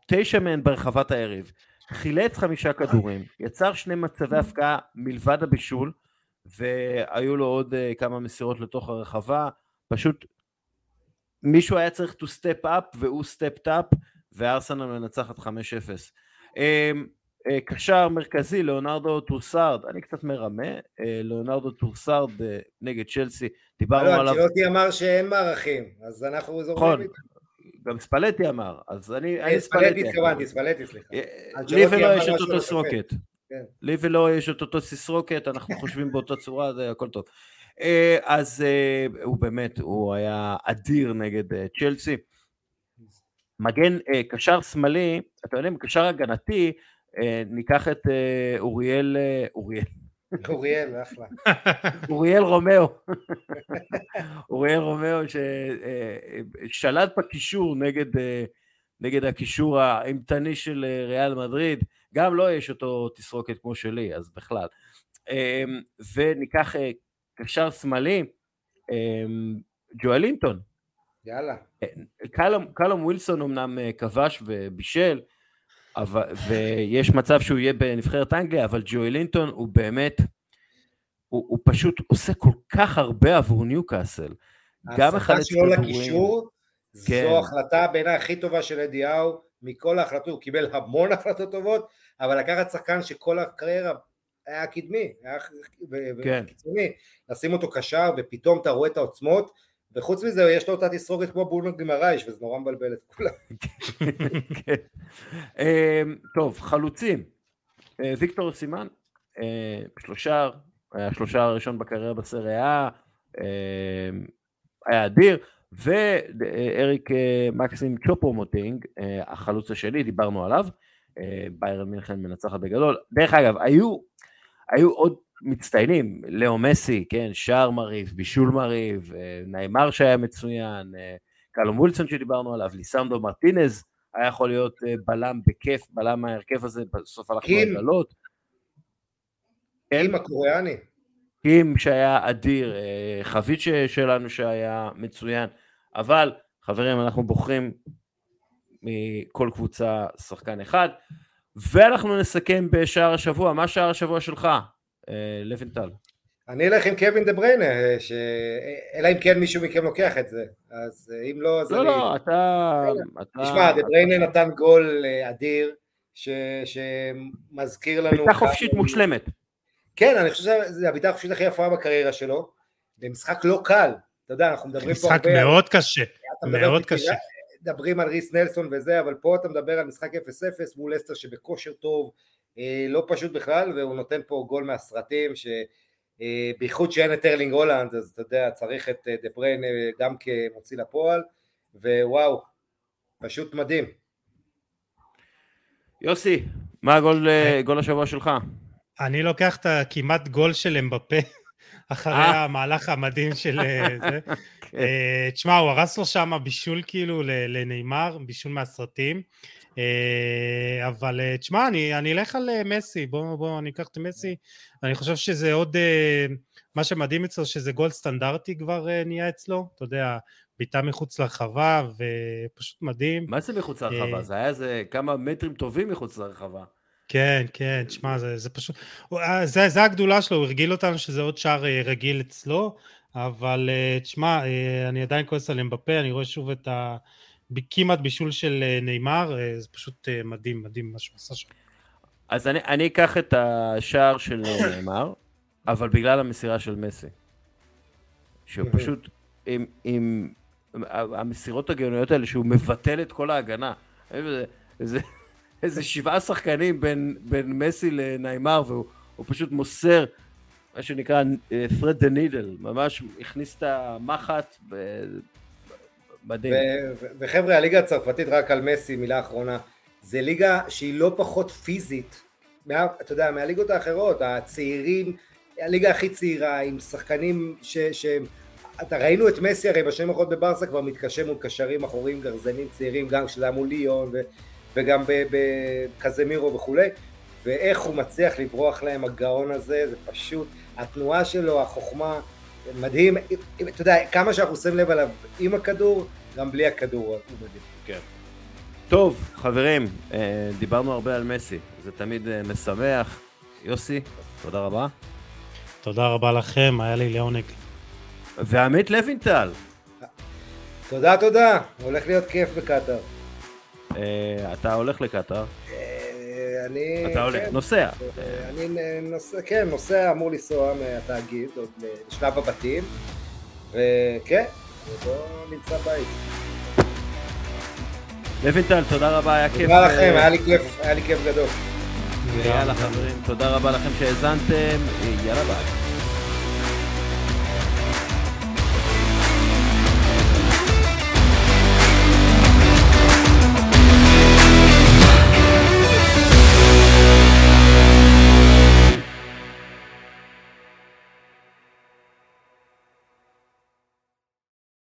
9 מהן ברחבת הערב, חילץ 5 כדורים, יצר 2 מצבי הפקעה מלבד הבישול, והיו לו עוד כמה מסירות לתוך הרחבה, פשוט מישהו היה צריך to step up, והוא step up, וארסנל מנצחת 5-0. קשר מרכזי, ליאונרדו טורסארד, אני קצת מרמה, ליאונרדו טורסארד נגד צ'לסי, דיברנו עליו... צ'לסי אמר שאין מערכים, אז אנחנו זורמים איתם. גם ספלטי אמר, אז אני... ספלטי, סליחה. לי ולא יש את אותו סרוקט. לי ולא יש את אותו סיסרוקט, אנחנו חושבים באותה צורה, זה הכל טוב. אז הוא באמת, הוא היה אדיר נגד צ'לסי. מגן, קשר שמאלי, אתם יודעים, קשר הגנתי, ניקח את אוריאל, אחלה. אוריאל רומאו. אוריאל רומאו ששלט בקישור נגד הקישור האימתני של ריאל מדריד, גם לא יש אותו תסרוקת כמו שלי, אז בכלל. וניקח קשר שמאלי, ג'ואלינטון. יאללה. קלום ווילסון אמנם כבש ובישל, ויש מצב שהוא יהיה בנבחרת אנגליה, אבל ג'ואלינטון הוא באמת, הוא פשוט עושה כל כך הרבה עבור ניוקאסל. ההחלטה שלו לקישור, זו החלטה בעיניי הכי טובה של אדי האו, מכל ההחלטות, הוא קיבל המון החלטות טובות, אבל לקחת שחקן שכל הקריירה היה קדמי, היה קיצוני, לשים אותו קשר, ופתאום אתה רואה את העוצמות, וחוץ מזה יש לו אותה תסרוגת כמו בולנוג גמרייש, וזה נורא מבלבל את כולם. טוב, חלוצים. ויקטור אוסימן, 3, היה 3 הראשון בקריירה בסריה, היה אדיר, ואריק מקסים צ'ופומוטינג, החלוץ השני, דיברנו עליו, ביירן מינכן מנצחת בגדול. דרך אגב, היו עוד מצטיינים, לאו מסי, כן, שער מריב, בישול מריב, ניימר שהיה מצוין, קלום וילסון שדיברנו עליו, ליסנדו מרטינז, היה יכול להיות בלם בכיף, בלם ההרכב הזה, בסוף הלכנו לגלות. קים הקוריאני. קים שהיה אדיר, חבית שלנו שהיה מצוין, אבל חברים, אנחנו בוחרים מכל קבוצה שחקן אחד, ואנחנו נסכם בשער השבוע. מה שער השבוע שלך? לוינטל. אני אלך עם קווין דה בריינה, אלא אם כן מישהו מכם לוקח את זה, אז אם לא, אז אני... לא, אתה... תשמע, דה בריינה נתן גול אדיר, שמזכיר לנו... ביתה חופשית מושלמת. כן, אני חושב שזה הביתה החופשית הכי יפה בקריירה שלו, במשחק לא קל, אתה יודע, אנחנו מדברים פה הרבה... משחק מאוד קשה, מאוד קשה. מדברים על ריס נלסון וזה, אבל פה אתה מדבר על משחק 0-0 מול אסטר שבכושר טוב, לא פשוט בכלל, והוא נותן פה גול מהסרטים, שבייחוד שאין את ארלינג הולנד, אז אתה יודע, צריך את דה בריינה גם כמוציא לפועל, ווואו, פשוט מדהים. יוסי, מה הגול השבוע שלך? אני לוקח את כמעט גול של אמבפה, אחרי המהלך המדהים של זה. תשמע, הוא הרס לו שם בישול כאילו לניימר, בישול מהסרטים, אבל תשמע, אני אלך על מסי, בואו אני אקח את מסי, אני חושב שזה עוד, מה שמדהים אצלו שזה גול סטנדרטי כבר נהיה אצלו, אתה יודע, ביטה מחוץ לרחבה, ופשוט מדהים. מה זה מחוץ לרחבה? זה היה איזה כמה מטרים טובים מחוץ לרחבה. כן, כן, תשמע, זה פשוט, זה הגדולה שלו, הוא הרגיל אותנו שזה עוד שער רגיל אצלו, אבל תשמע, אני עדיין כועס על אמבפה, אני רואה שוב את כמעט בישול של ניימר, זה פשוט מדהים, מדהים מה שהוא עשה שם. אז אני אקח את השער של ניימר, אבל בגלל המסירה של מסי, שהוא פשוט, עם המסירות הגאוניות האלה, שהוא מבטל את כל ההגנה, זה... איזה 7 שחקנים בין מסי לניימר, והוא פשוט מוסר, מה שנקרא, thread the needle, ממש הכניס את המחט, מדהים. וחבר'ה, הליגה הצרפתית, רק על מסי, מילה אחרונה, זה ליגה שהיא לא פחות פיזית, אתה יודע, מהליגות האחרות, הצעירים, הליגה הכי צעירה, עם שחקנים ראינו את מסי, הרי בשנים האחרונות בברסה, כבר מתקשה מול קשרים אחוריים, גרזנים צעירים, גם כשזה מול ליון, וגם בקזמירו וכולי, ואיך הוא מצליח לברוח להם, הגאון הזה, זה פשוט, התנועה שלו, החוכמה, מדהים, אתה יודע, כמה שאנחנו עושים לב עליו עם הכדור, גם בלי הכדור, הוא מדהים. כן. טוב, חברים, דיברנו הרבה על מסי, זה תמיד משמח. יוסי, תודה רבה. תודה רבה לכם, היה לי לעונג. ועמית לוינטל. תודה, הולך להיות כיף בקטר. אתה הולך לקטר? אני... אתה הולך, נוסע. אני נוסע, כן, נוסע אמור לנסוע מהתאגיד, עוד לשלב הבתים, וכן, בוא נמצא בית. לוינטל, תודה רבה, היה כיף. תודה לכם, היה לי כיף גדול. ויאללה חברים, תודה רבה לכם שהאזנתם, יאללה ביי.